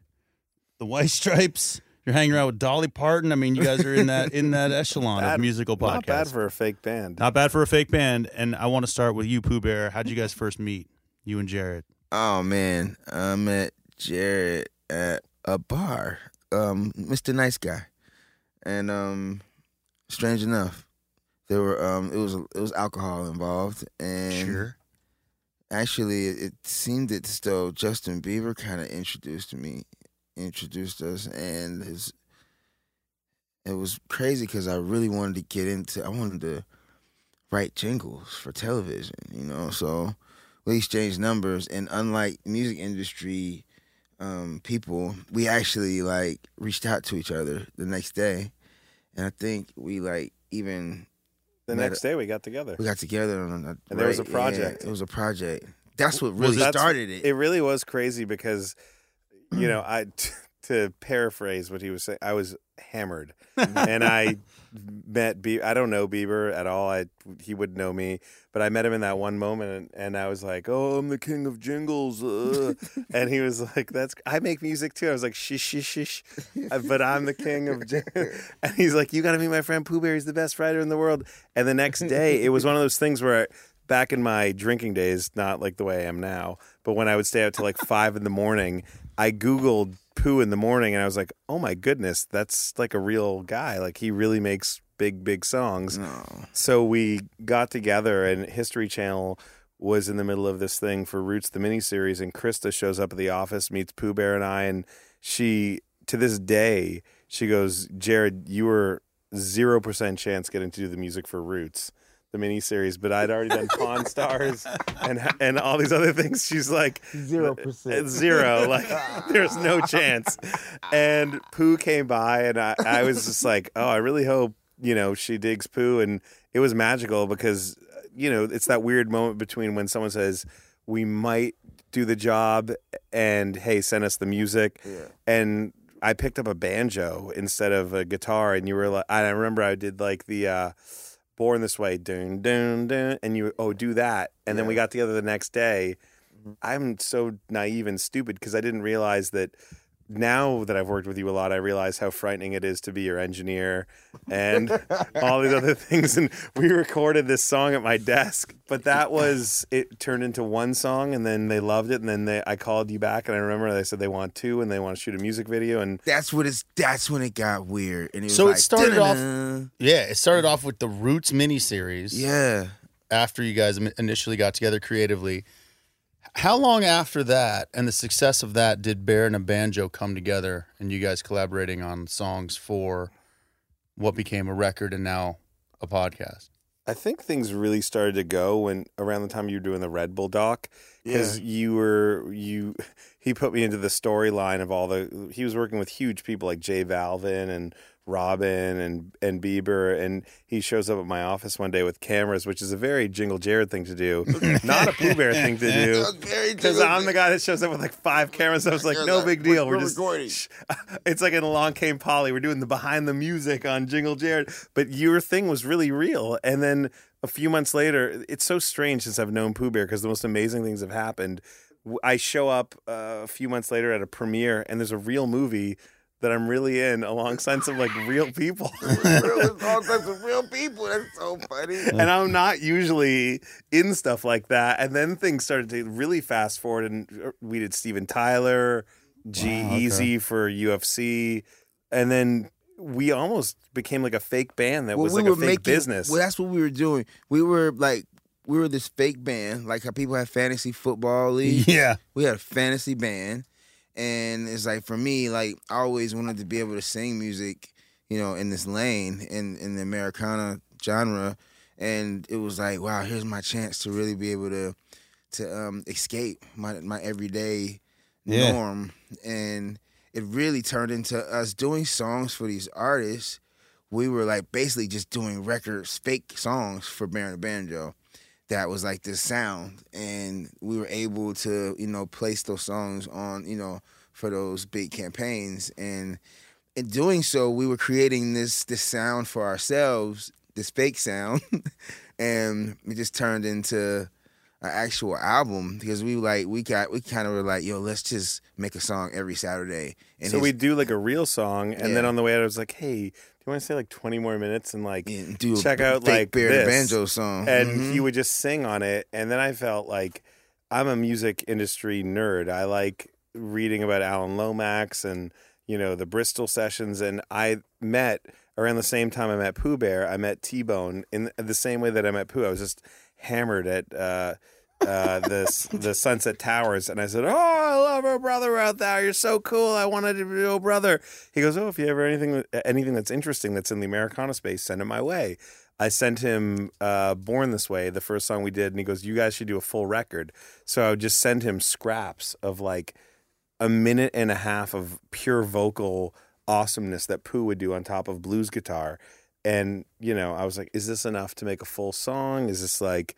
the White Stripes. You're hanging around with Dolly Parton. I mean, you guys are in that in that echelon bad, of musical podcasts. Not bad for a fake band. Not bad for a fake band. And I want to start with you, Pooh Bear. How'd you guys first meet, you and Jared? Oh, man. I met Jared at a bar, um, Mister Nice Guy. And um, strange enough, There were um, it was it was alcohol involved, and sure. actually it seemed as though Justin Bieber kind of introduced me, introduced us, and his, it was crazy because I really wanted to get into I wanted to write jingles for television, you know. So we exchanged numbers, and unlike music industry um, people, we actually like reached out to each other the next day, and I think we like even the next day we got together. We got together, on a, and right, there was a project. Yeah, it was a project. That's what really That's, started it. It really was crazy because, you know, I t- to paraphrase what he was saying, I was hammered, and I met Bieber. I don't know Bieber at all. I he would know me, but I met him in that one moment, and, and I was like, "Oh, I'm the king of jingles," uh. and he was like, "That's I make music too." I was like, "Shish, shish, shish," but I'm the king of jingles. And he's like, "You got to meet my friend Pooh Bear. He's the best writer in the world." And the next day, it was one of those things where. I, Back in my drinking days, not like the way I am now, but when I would stay out till like five in the morning, I Googled Pooh in the morning and I was like, oh my goodness, that's like a real guy. Like he really makes big, big songs. No. So we got together and History Channel was in the middle of this thing for Roots, the miniseries, and Krista shows up at the office, meets Pooh Bear and I, and she, to this day, she goes, Jared, you were zero percent chance getting to do the music for Roots. The miniseries, but I'd already done Pawn Stars and and all these other things. She's like zero percent, zero. Like there's no chance. And Pooh came by, and I, I was just like, oh, I really hope you know she digs Pooh. And it was magical because you know it's that weird moment between when someone says we might do the job and hey, send us the music, yeah. and I picked up a banjo instead of a guitar, and you were like, I remember I did like the. Uh, Born This Way, dun, dun, dun, and you, oh, do that. And yeah. then we got together the next day. I'm so naive and stupid because I didn't realize that now that I've worked with you a lot, I realize how frightening it is to be your engineer and all these other things. And we recorded this song at my desk, but that was, it turned into one song and then they loved it. And then they, I called you back and I remember they said they want two and they want to shoot a music video. And that's what it's, that's when it got weird. And it was so like, it started da-da-da. off, yeah, it started off with the Roots miniseries. Yeah. After you guys initially got together creatively. How long after that and the success of that did Bear and a Banjo come together and you guys collaborating on songs for what became a record and now a podcast? I think things really started to go when around the time you were doing the Red Bull doc because yeah. you were you he put me into the storyline of all the he was working with huge people like Jay Valvin and Robin and and Bieber, and he shows up at my office one day with cameras, which is a very Jingle Jared thing to do, not a Pooh Bear thing to do, because I'm the guy that shows up with like five cameras. I was like, no big deal, we're, we're just recording. It's like in Along Came Polly, we're doing the Behind the Music on Jingle Jared, but your thing was really real. And then a few months later, it's so strange since I've known Pooh Bear because the most amazing things have happened. I show up uh, a few months later at a premiere, and there's a real movie. That I'm really in alongside some like real people. Alongside some real people. That's so funny. And I'm not usually in stuff like that. And then things started to really fast forward, and we did Steven Tyler, G wow, Easy okay. for U F C, and then we almost became like a fake band that well, was we like a fake making, business. Well, that's what we were doing. We were like. We were this fake band, like how people have fantasy football leagues. Yeah, we had a fantasy band. And it's like, for me, like, I always wanted to be able to sing music, you know, in this lane, in, in the Americana genre. And it was like, wow, here's my chance to really be able to to um, escape my, my everyday yeah. norm. And it really turned into us doing songs for these artists. We were, like, basically just doing records, fake songs for Bear and a Banjo. That was like this sound, and we were able to, you know, place those songs on, you know, for those big campaigns. And in doing so, we were creating this this sound for ourselves, this fake sound, and it just turned into an actual album because we like we got we kind of were like, yo, let's just make a song every Saturday. And so we do like a real song, and yeah. then on the way out, I was like, hey. Do you want to say like twenty more minutes and like yeah, do check a out like Bear this banjo song? And mm-hmm. he would just sing on it. And then I felt like I'm a music industry nerd. I like reading about Alan Lomax and you know the Bristol sessions. And I met around the same time I met Pooh Bear. I met T-Bone in the same way that I met Pooh. I was just hammered at uh, uh, the the Sunset Towers, and I said, "Oh, I love our brother out there. You're so cool. I wanted to be your brother." He goes, "Oh, if you ever anything anything that's interesting that's in the Americana space, send it my way." I sent him uh, Born This Way, the first song we did, and he goes, you guys should do a full record. So I would just send him scraps of like a minute and a half of pure vocal awesomeness that Pooh would do on top of blues guitar. And, you know, I was like, is this enough to make a full song? Is this like,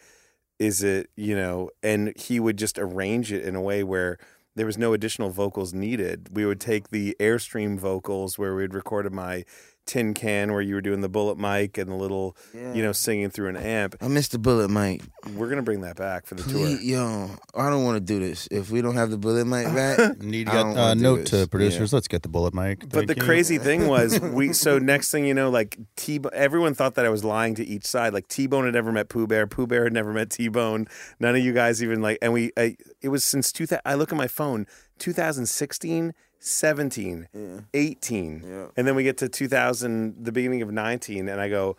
is it, you know, and he would just arrange it in a way where there was no additional vocals needed. We would take the Airstream vocals where we'd recorded my tin can where you were doing the bullet mic and the little, yeah. you know, singing through an amp. I missed the bullet mic. We're going to bring that back for the Please, tour. Yo, I don't want to do this. If we don't have the bullet mic back, need a uh, note to producers, yeah. let's get the bullet mic. Thank but the you. crazy thing was, we so next thing you know, like, T. everyone thought that I was lying to each side. Like, T-Bone had never met Pooh Bear. Pooh Bear had never met T-Bone. None of you guys even, like, and we, I, it was since, two, I look at my phone, two thousand sixteen seventeen yeah. eighteen yeah. and then we get to two thousand the beginning of nineteen and I go,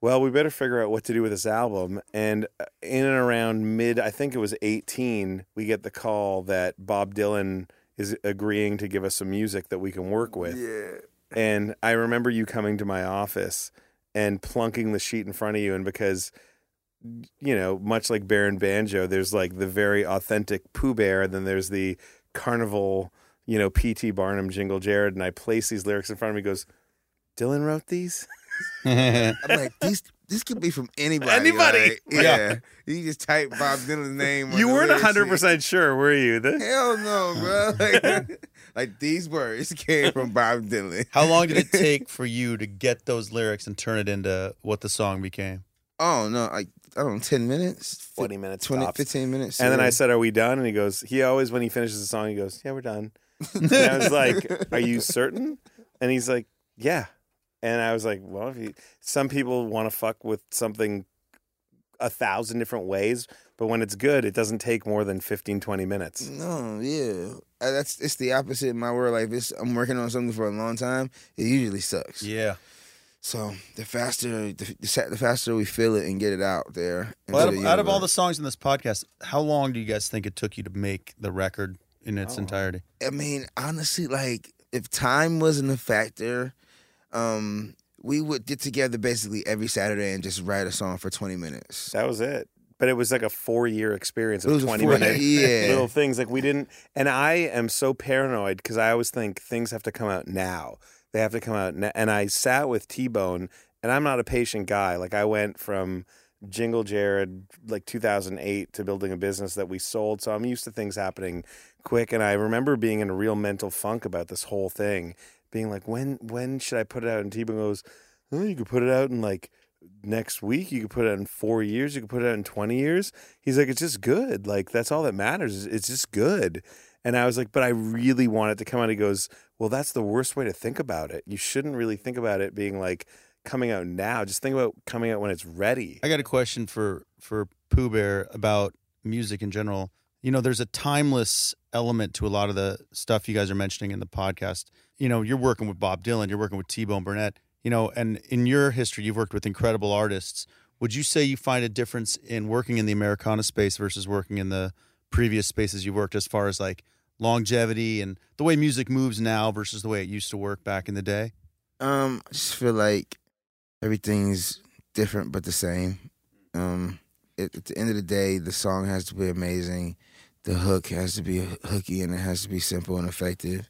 well, we better figure out what to do with this album. And in and around mid, I think it was eighteen, we get the call that Bob Dylan is agreeing to give us some music that we can work with. Yeah. And I remember you coming to my office and plunking the sheet in front of you, and because, you know, much like Bear and Banjo, there's like the very authentic Pooh Bear, and then there's the carnival, you know, P T. Barnum, Jingle Jared, and I place these lyrics in front of me. He goes, Dylan wrote these? I'm like, these, this could be from anybody. Anybody. Right? Yeah. yeah. You just type Bob Dylan's name. You weren't one hundred percent shit. sure, were you? The- Hell no, bro. Like, like, these words came from Bob Dylan. How long did it take for you to get those lyrics and turn it into what the song became? Oh, no, I... I don't know, ten minutes forty minutes twenty, tops. fifteen minutes Sorry. And then I said, are we done? And he goes, he always, when he finishes the song, he goes, yeah, we're done. And I was like, are you certain? And he's like, yeah. And I was like, well, if you, some people want to fuck with something a thousand different ways, but when it's good, it doesn't take more than fifteen, twenty minutes No, yeah. that's It's the opposite in my world. Like, this, I'm working on something for a long time, it usually sucks. Yeah. So the faster, the, the faster we feel it and get it out there. Well, out of, out of all the songs in this podcast, how long do you guys think it took you to make the record in its oh. entirety? I mean, honestly, like, if time wasn't a factor, um, we would get together basically every Saturday and just write a song for twenty minutes That was it. But it was like a four-year experience of twenty-minute yeah. little things. Like, we didn't, and I am so paranoid because I always think things have to come out now. They have to come out. And I sat with T-Bone, and I'm not a patient guy. Like, I went from Jingle Jared, like, two thousand eight to building a business that we sold. So I'm used to things happening quick. And I remember being in a real mental funk about this whole thing, being like, when when should I put it out? And T-Bone goes, oh, you could put it out in, like, next week. You could put it out in four years. You could put it out in twenty years He's like, it's just good. Like, that's all that matters. It's just good. And I was like, but I really want it to come out. He goes, well, that's the worst way to think about it. You shouldn't really think about it being like coming out now. Just think about coming out when it's ready. I got a question for, for Pooh Bear about music in general. You know, there's a timeless element to a lot of the stuff you guys are mentioning in the podcast. You know, you're working with Bob Dylan. You're working with T-Bone Burnett. You know, and in your history, you've worked with incredible artists. Would you say you find a difference in working in the Americana space versus working in the previous spaces you worked, as far as like longevity and the way music moves now versus the way it used to work back in the day? Um, I just feel like everything's different but the same. Um, it, at the end of the day, the song has to be amazing. The hook has to be hooky, and it has to be simple and effective.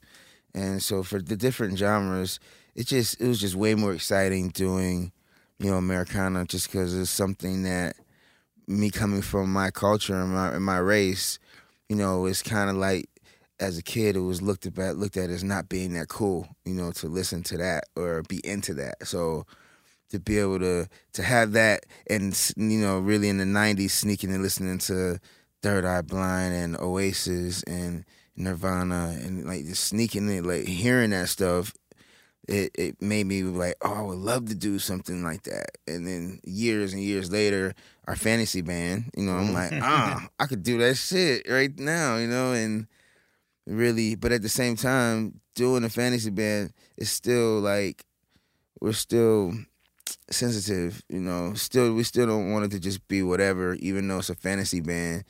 And so for the different genres, it just it was just way more exciting doing, you know, Americana, just because it's something that me coming from my culture and my and my race, you know, it's kind of like, as a kid, it was looked at looked at as not being that cool, you know, to listen to that or be into that. So to be able to to have that, and, you know, really in the nineties sneaking and listening to Third Eye Blind and Oasis and Nirvana, and like just sneaking in, like hearing that stuff, it, it made me like, oh, I would love to do something like that. And then years and years later, our fantasy band, you know, I'm like, ah, I could do that shit right now, you know, and really, but at the same time, doing a fantasy band is still like, we're still sensitive, you know, still, we still don't want it to just be whatever, even though it's a fantasy band.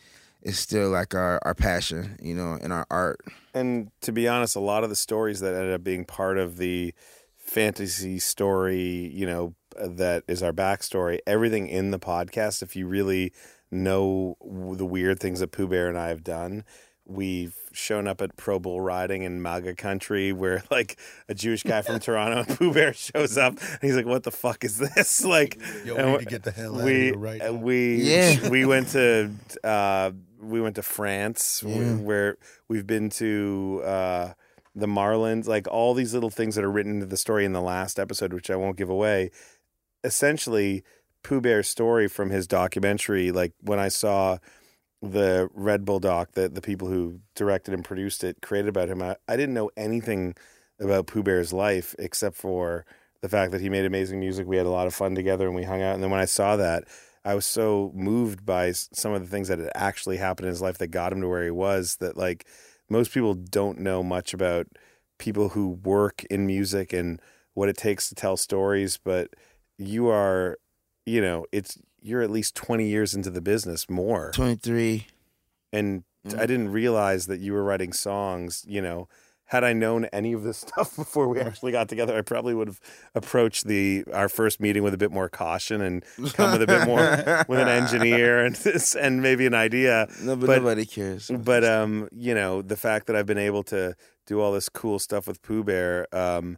It's still like our, our passion, you know, and our art. And to be honest, a lot of the stories that ended up being part of the fantasy story, you know, that is our backstory, everything in the podcast, if you really know the weird things that Pooh Bear and I have done. We've shown up at Pro Bull riding in MAGA country where, like, a Jewish guy from Toronto and Pooh Bear shows up. And he's like, what the fuck is this? Like, Yo, we need to get the hell out we, of here right now. We, yeah. we went to... Uh, We went to France, yeah. where we've been to uh, the Marlins, like all these little things that are written into the story in the last episode, which I won't give away. Essentially, Pooh Bear's story from his documentary, like when I saw the Red Bull doc that the people who directed and produced it created about him, I, I didn't know anything about Pooh Bear's life except for the fact that he made amazing music. We had a lot of fun together and we hung out. And then when I saw that, I was so moved by some of the things that had actually happened in his life that got him to where he was, that like most people don't know much about people who work in music and what it takes to tell stories. But you are, you know, it's, you're at least twenty years into the business, more. twenty-three. And mm-hmm. I didn't realize that you were writing songs, you know. Had I known any of this stuff before we actually got together, I probably would have approached the our first meeting with a bit more caution and come with a bit more with an engineer and and maybe an idea. No, but, but nobody cares. But um, you know, the fact that I've been able to do all this cool stuff with Pooh Bear, um,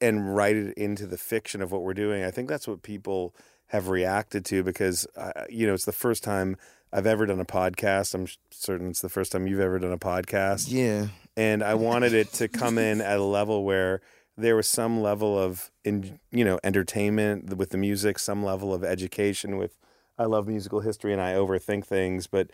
and write it into the fiction of what we're doing, I think that's what people have reacted to, because uh, you know, it's the first time I've ever done a podcast. I'm certain it's the first time you've ever done a podcast. Yeah. And I wanted it to come in at a level where there was some level of, in, you know, entertainment with the music, some level of education with, I love musical history and I overthink things, but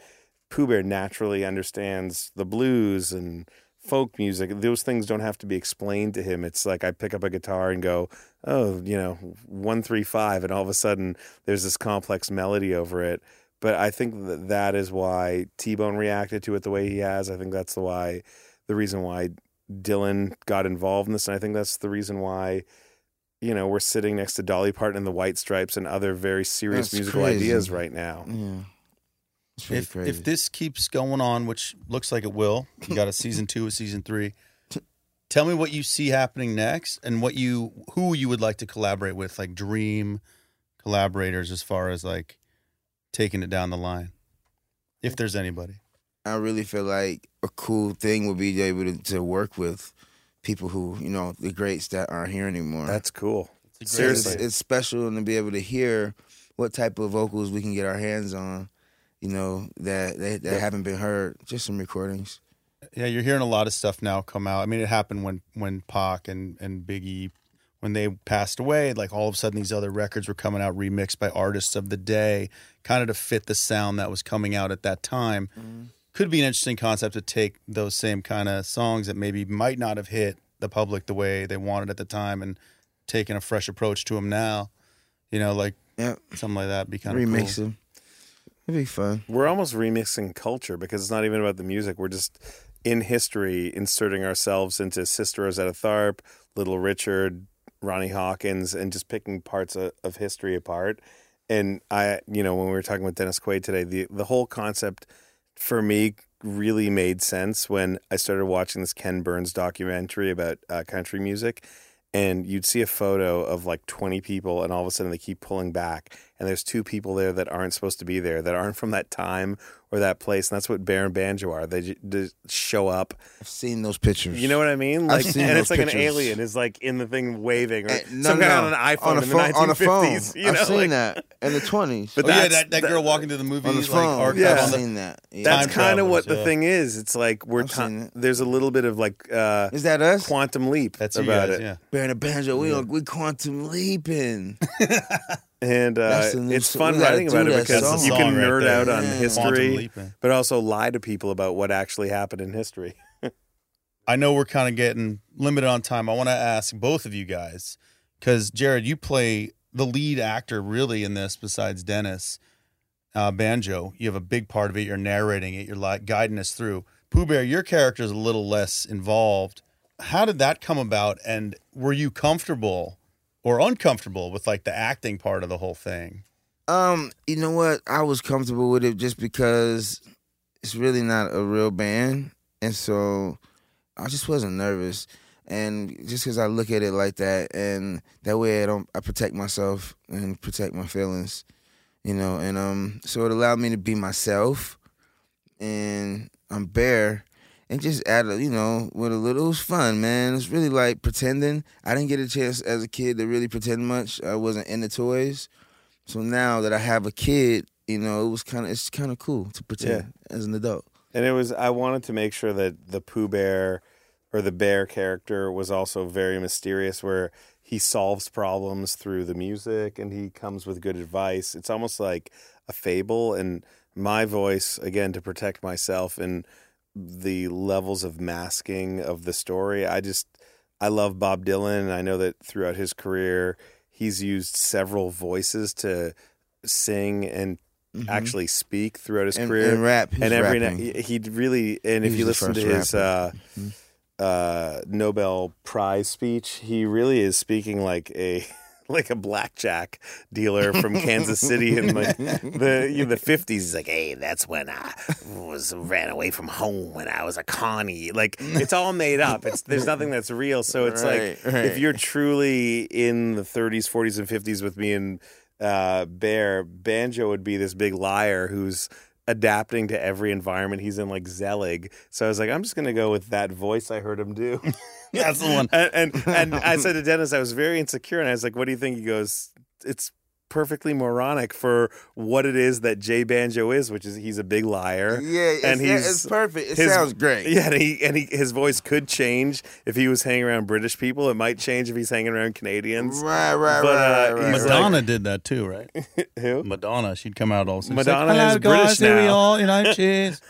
Pooh Bear naturally understands the blues and folk music. Those things don't have to be explained to him. It's like I pick up a guitar and go, oh, you know, one, three, five, and all of a sudden there's this complex melody over it. But I think that that is why T-Bone reacted to it the way he has. I think that's the why... the reason why Dylan got involved in this. And I think that's the reason why, you know, we're sitting next to Dolly Parton and the White Stripes and other very serious that's musical crazy. ideas right now. Yeah. If, crazy. if this keeps going on, which looks like it will, you got a season two, a season three, tell me what you see happening next and what you, who you would like to collaborate with, like dream collaborators as far as like taking it down the line, if there's anybody. I really feel like a cool thing would be able to, to work with people who, you know, the greats that aren't here anymore. That's cool. It's Seriously. It's, it's special, and to be able to hear what type of vocals we can get our hands on, you know, that that, that yeah. haven't been heard. Just some recordings. Yeah, you're hearing a lot of stuff now come out. I mean, it happened when, when Pac and, and Biggie, when they passed away, like all of a sudden these other records were coming out remixed by artists of the day, kind of to fit the sound that was coming out at that time. Mm-hmm. Could be an interesting concept to take those same kind of songs that maybe might not have hit the public the way they wanted at the time and taking a fresh approach to them now. You know, like yep. something like that would be kind of cool. Remix them. It'd be fun. We're almost remixing culture because it's not even about the music. We're just in history inserting ourselves into Sister Rosetta Tharpe, Little Richard, Ronnie Hawkins, and just picking parts of, of history apart. And I, you know, when we were talking with Dennis Quaid today, the the whole concept... for me, really made sense when I started watching this Ken Burns documentary about uh, country music, and you'd see a photo of like twenty people, and all of a sudden they keep pulling back, and there's two people there that aren't supposed to be there, that aren't from that time or that place, and that's what Bear and Banjo are. They just show up. I've seen those pictures. You know what I mean? Like, I've seen and those it's like pictures. An alien is like in the thing waving, or uh, no, some no. guy on an iPhone on in the phone, nineteen fifties. You know, I've seen like, that. In the twenties. But oh, yeah, that, that girl walking to the movie on the phone. Like, yeah. I've seen that. Yeah. That's kind of what the yeah. thing is. It's like we're ta- there's a little bit of like uh, is that us? Quantum leap. That's about guys, it. Yeah. Bear and a Banjo, we yeah. we quantum leaping. And uh, it's fun writing about it because you can nerd right out on yeah. history, but also lie to people about what actually happened in history. I know we're kind of getting limited on time. I want to ask both of you guys, because Jared, you play the lead actor really in this, besides Dennis, uh, Banjo. You have a big part of it. You're narrating it. You're like guiding us through. Pooh Bear, your character is a little less involved. How did that come about? And were you comfortable or uncomfortable with like the acting part of the whole thing? Um, you know what? I was comfortable with it just because it's really not a real band. And so I just wasn't nervous. And just because I look at it like that, and that way I don't, I protect myself and protect my feelings, you know. And um, so it allowed me to be myself, and I'm Bear, and just add, a, you know, with a little, it was fun, man. It's really like pretending. I didn't get a chance as a kid to really pretend much. I wasn't into toys, so now that I have a kid, you know, it was kind of, it's kind of cool to pretend yeah. as an adult. And it was, I wanted to make sure that the Pooh Bear, or the Bear character, was also very mysterious, where he solves problems through the music and he comes with good advice. It's almost like a fable. And my voice, again, to protect myself and the levels of masking of the story. I just, I love Bob Dylan. And I know that throughout his career, he's used several voices to sing and mm-hmm. actually speak throughout his and, career. And rap. He's and every now, he really, and he's if you listen to his... Uh, mm-hmm. Uh, Nobel Prize speech, he really is speaking like a like a blackjack dealer from Kansas City in like the you know, the fifties. He's like, hey, that's when I was ran away from home when I was a connie. Like, it's all made up. It's there's nothing that's real. So it's right, like right. if you're truly in the thirties, forties, and fifties with me and uh, Bear, Banjo would be this big liar who's adapting to every environment he's in, like Zelig. So I was like, I'm just going to go with that voice I heard him do. That's the one. And, and and I said to Dennis, I was very insecure, and I was like, what do you think? He goes, it's perfectly moronic for what it is that Jay Banjo is, which is he's a big liar. Yeah, it's, and he's, it's perfect. It his, sounds great. Yeah, and, he, and he, his voice could change if he was hanging around British people. It might change if he's hanging around Canadians. Right, right, but, right, uh, right. Madonna like, did that too, right? Who? Madonna. She'd come out also. Madonna like, is British guys, now. Here we are, you know, cheers.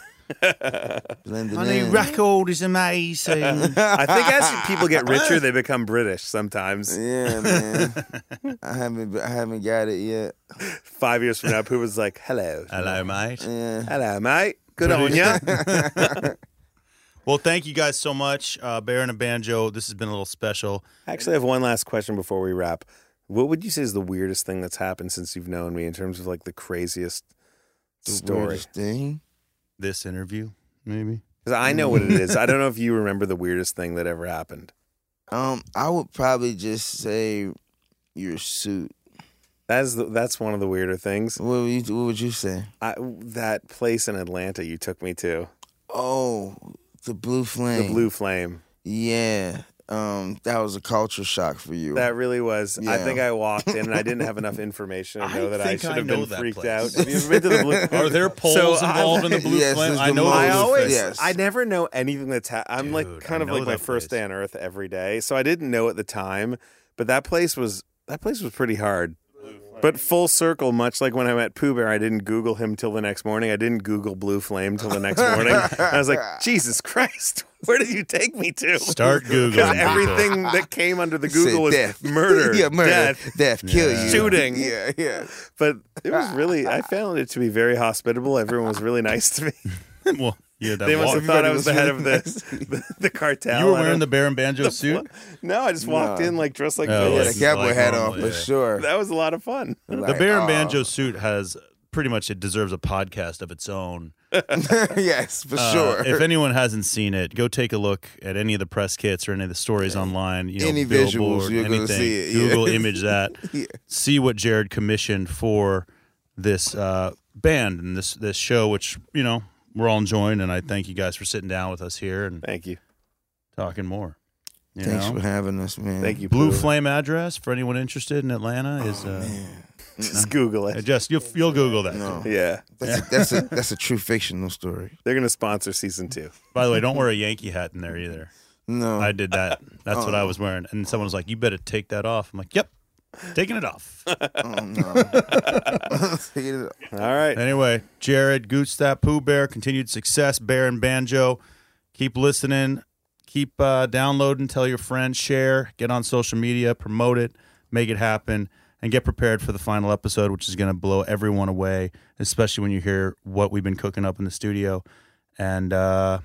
I mean, record is amazing. I think as people get richer, they become British sometimes. Yeah, man. I haven't, I haven't got it yet. Five years from now, Pooh was like, "Hello, hello, mate. Yeah. Hello, mate. Good on you." Well, thank you guys so much, uh, Bear and a Banjo. This has been a little special. Actually, I have one last question before we wrap. What would you say is the weirdest thing that's happened since you've known me in terms of like the craziest the story? Weirdest thing? This interview, maybe? Because I know what it is. I don't know if you remember the weirdest thing that ever happened. Um, I would probably just say your suit. That's the, that's one of the weirder things. What would you, what would you say? I, that place in Atlanta you took me to. Oh, the Blue Flame. The Blue Flame. Yeah. Um, that was a culture shock for you. That really was. Yeah. I think I walked in and I didn't have enough information to know I that I should have been freaked place. Out. Have you ever been to the Blue Flame? Are there polls so involved I, in the Blue yes, Flame? I know. I always. Yes. I never know anything that's. Ha- I'm Dude, like kind I of like my first place. Day on Earth every day, so I didn't know at the time. But that place was that place was pretty hard. But full circle, much like when I met Pooh Bear, I didn't Google him till the next morning. I didn't Google Blue Flame till the next morning. I was like, Jesus Christ, where did you take me to? Start Googling. Because everything that came under the Google said, was death. murder, yeah, murder, death, death kill yeah. you, shooting. Yeah, yeah. But it was really, I found it to be very hospitable. Everyone was really nice to me. Well, yeah, that they must have thought I was the head of the, the, the cartel. You were wearing the Bear and Banjo suit? No, I just walked no. in like dressed like oh, this. Yeah, the cowboy hat on for sure. That was a lot of fun. Like, the Bear and oh. Banjo suit has pretty much, it deserves a podcast of its own. Yes, for uh, sure. If anyone hasn't seen it, go take a look at any of the press kits or any of the stories yeah. online. You know, any visuals, you're going to see it. Yeah. Google image that. Yeah. See what Jared commissioned for this uh, band and this this show, which, you know, we're all enjoying, and I thank you guys for sitting down with us here and thank you talking more. You Thanks know? For having us, man. Thank you. Blue Pooh. Flame address for anyone interested in Atlanta is oh, uh, just no, Google it. Just you'll, you'll Google that. No. Yeah, that's yeah. A, that's, a, that's a true fictional story. They're gonna sponsor season two. By the way, don't wear a Yankee hat in there either. No, I did that. That's oh. what I was wearing, and someone was like, "You better take that off." I'm like, "Yep." Taking it off. Oh, no. All right. Anyway, Jared Gutstadt, Pooh Bear, continued success, Bear and Banjo. Keep listening. Keep uh, downloading. Tell your friends. Share. Get on social media. Promote it. Make it happen. And get prepared for the final episode, which is going to blow everyone away, especially when you hear what we've been cooking up in the studio. And uh,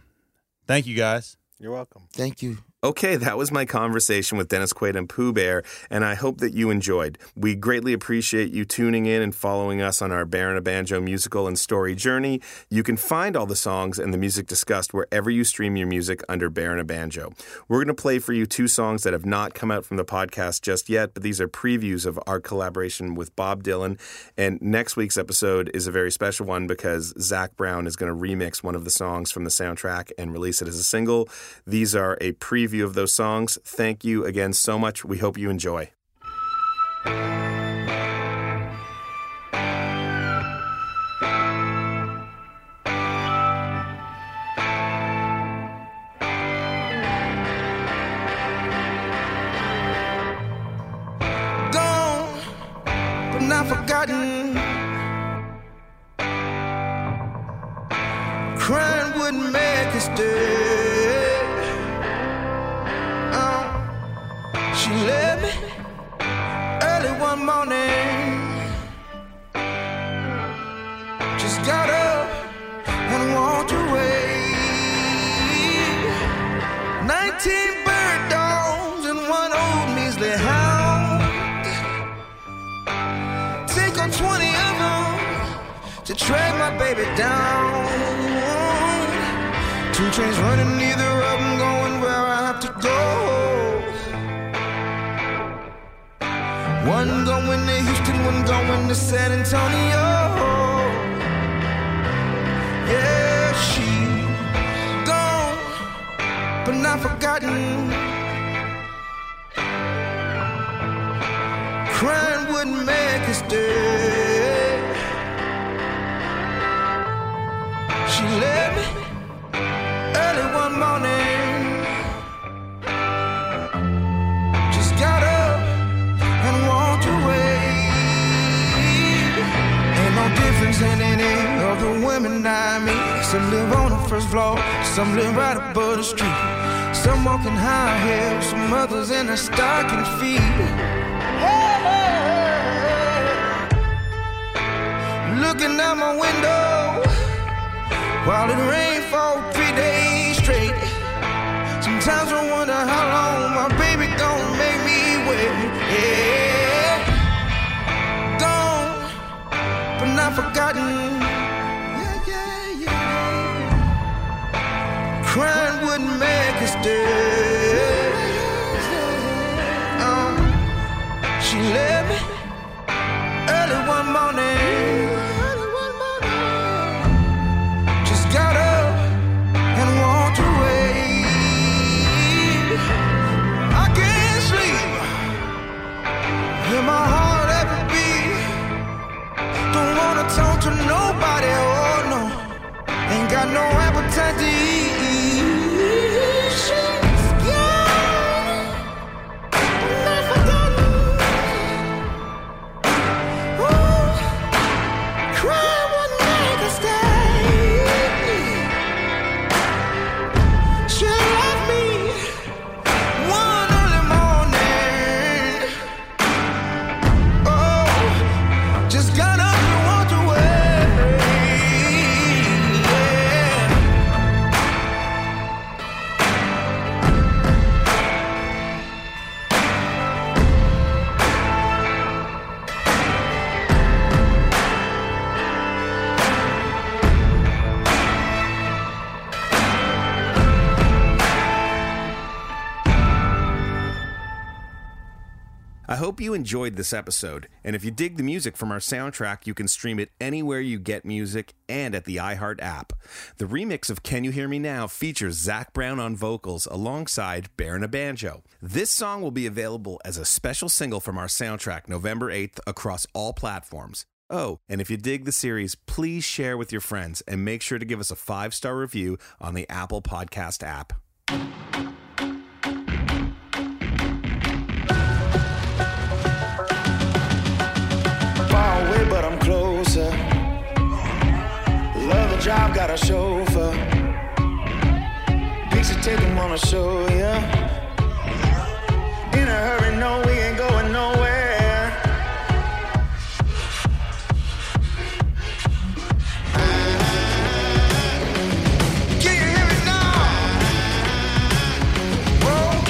thank you, guys. You're welcome. Thank you. Okay, that was my conversation with Dennis Quaid and Pooh Bear, and I hope that you enjoyed. We greatly appreciate you tuning in and following us on our Bear and a Banjo musical and story journey. You can find all the songs and the music discussed wherever you stream your music under Bear and a Banjo. We're going to play for you two songs that have not come out from the podcast just yet, but these are previews of our collaboration with Bob Dylan. And next week's episode is a very special one because Zach Brown is going to remix one of the songs from the soundtrack and release it as a single. These are a preview of those songs. Thank you again so much. We hope you enjoy. Gone, but not forgotten. Crying wouldn't make us dead. She left me early one morning. Just got up and walked away. Nineteen bird dogs and one old measly hound. Take on twenty of them to track my baby down. Two trains running, neither of them going where I have to go. One going to Houston, one going to San Antonio. Yeah, she's gone, but not forgotten. Crying wouldn't make us dead. She left me early one morning. Just got up. Difference in any of the women I meet. Some live on the first floor, some live right above the street. Some walk in high heels, some others in their stocking feet. Hey, hey, hey. Looking out my window while it rained for three days straight. Sometimes I wonder how long my baby gonna make me wait. Yeah. Not forgotten, yeah, yeah, yeah. Crying wouldn't make us dead. Um, she left me early one morning. Just got up and walked away. I can't sleep. Hear my heart ever beat. Don't wanna talk to nobody, oh no. Ain't got no appetite to eat. She's gone, but not forgotten. Ooh, cry would make us stay. She left me one early morning. Oh, just got up. I hope you enjoyed this episode, and if you dig the music from our soundtrack, you can stream it anywhere you get music and at the iHeart app. The remix of Can You Hear Me Now features Zach Brown on vocals alongside Bear and a Banjo. This song will be available as a special single from our soundtrack November eighth across all platforms. Oh, and if you dig the series, please share with your friends and make sure to give us a five-star review on the Apple Podcast app. Love a job, got a chauffeur. Picture taking, wanna show ya. In a hurry, no, we ain't going nowhere. Can you hear it now? Whoa.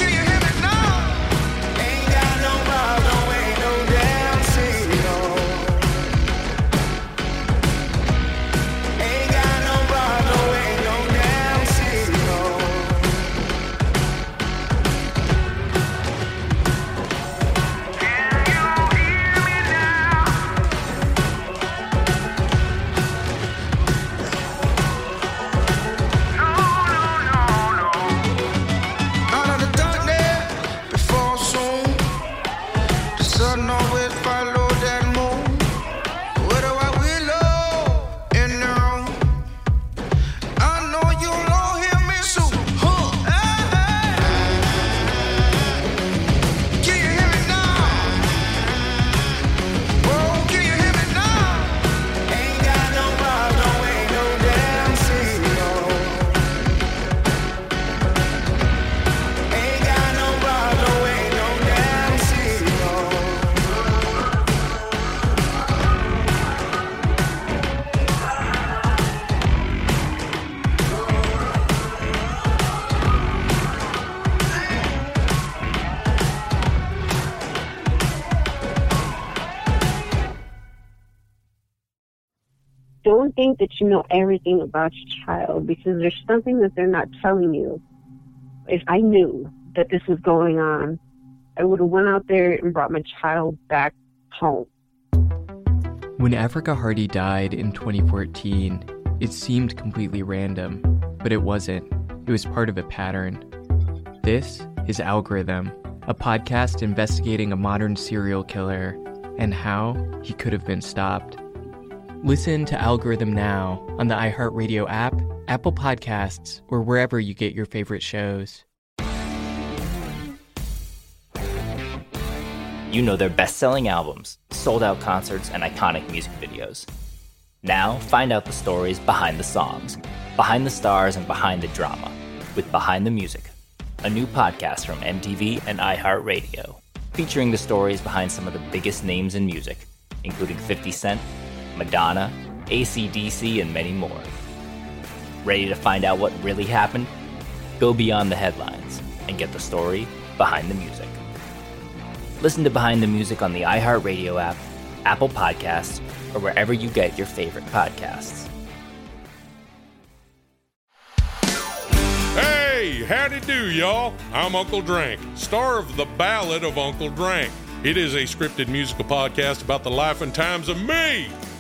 don't think that you know everything about your child, because there's something that they're not telling you. If I knew that this was going on, I would have went out there and brought my child back home. When Africa Hardy died in twenty fourteen, it seemed completely random, but it wasn't. It was part of a pattern. This is Algorithm, a podcast investigating a modern serial killer and how he could have been stopped. Listen to Algorithm now on the iHeartRadio app, Apple Podcasts, or wherever you get your favorite shows. You know their best-selling albums, sold-out concerts, and iconic music videos. Now, find out the stories behind the songs, behind the stars, and behind the drama with Behind the Music, a new podcast from M T V and iHeartRadio, featuring the stories behind some of the biggest names in music, including fifty cent, Madonna, A C D C, and many more. Ready to find out what really happened? Go beyond the headlines and get the story behind the music. Listen to Behind the Music on the iHeartRadio app, Apple Podcasts, or wherever you get your favorite podcasts. Hey, howdy do, y'all. I'm Uncle Drank, star of The Ballad of Uncle Drank. It is a scripted musical podcast about the life and times of me,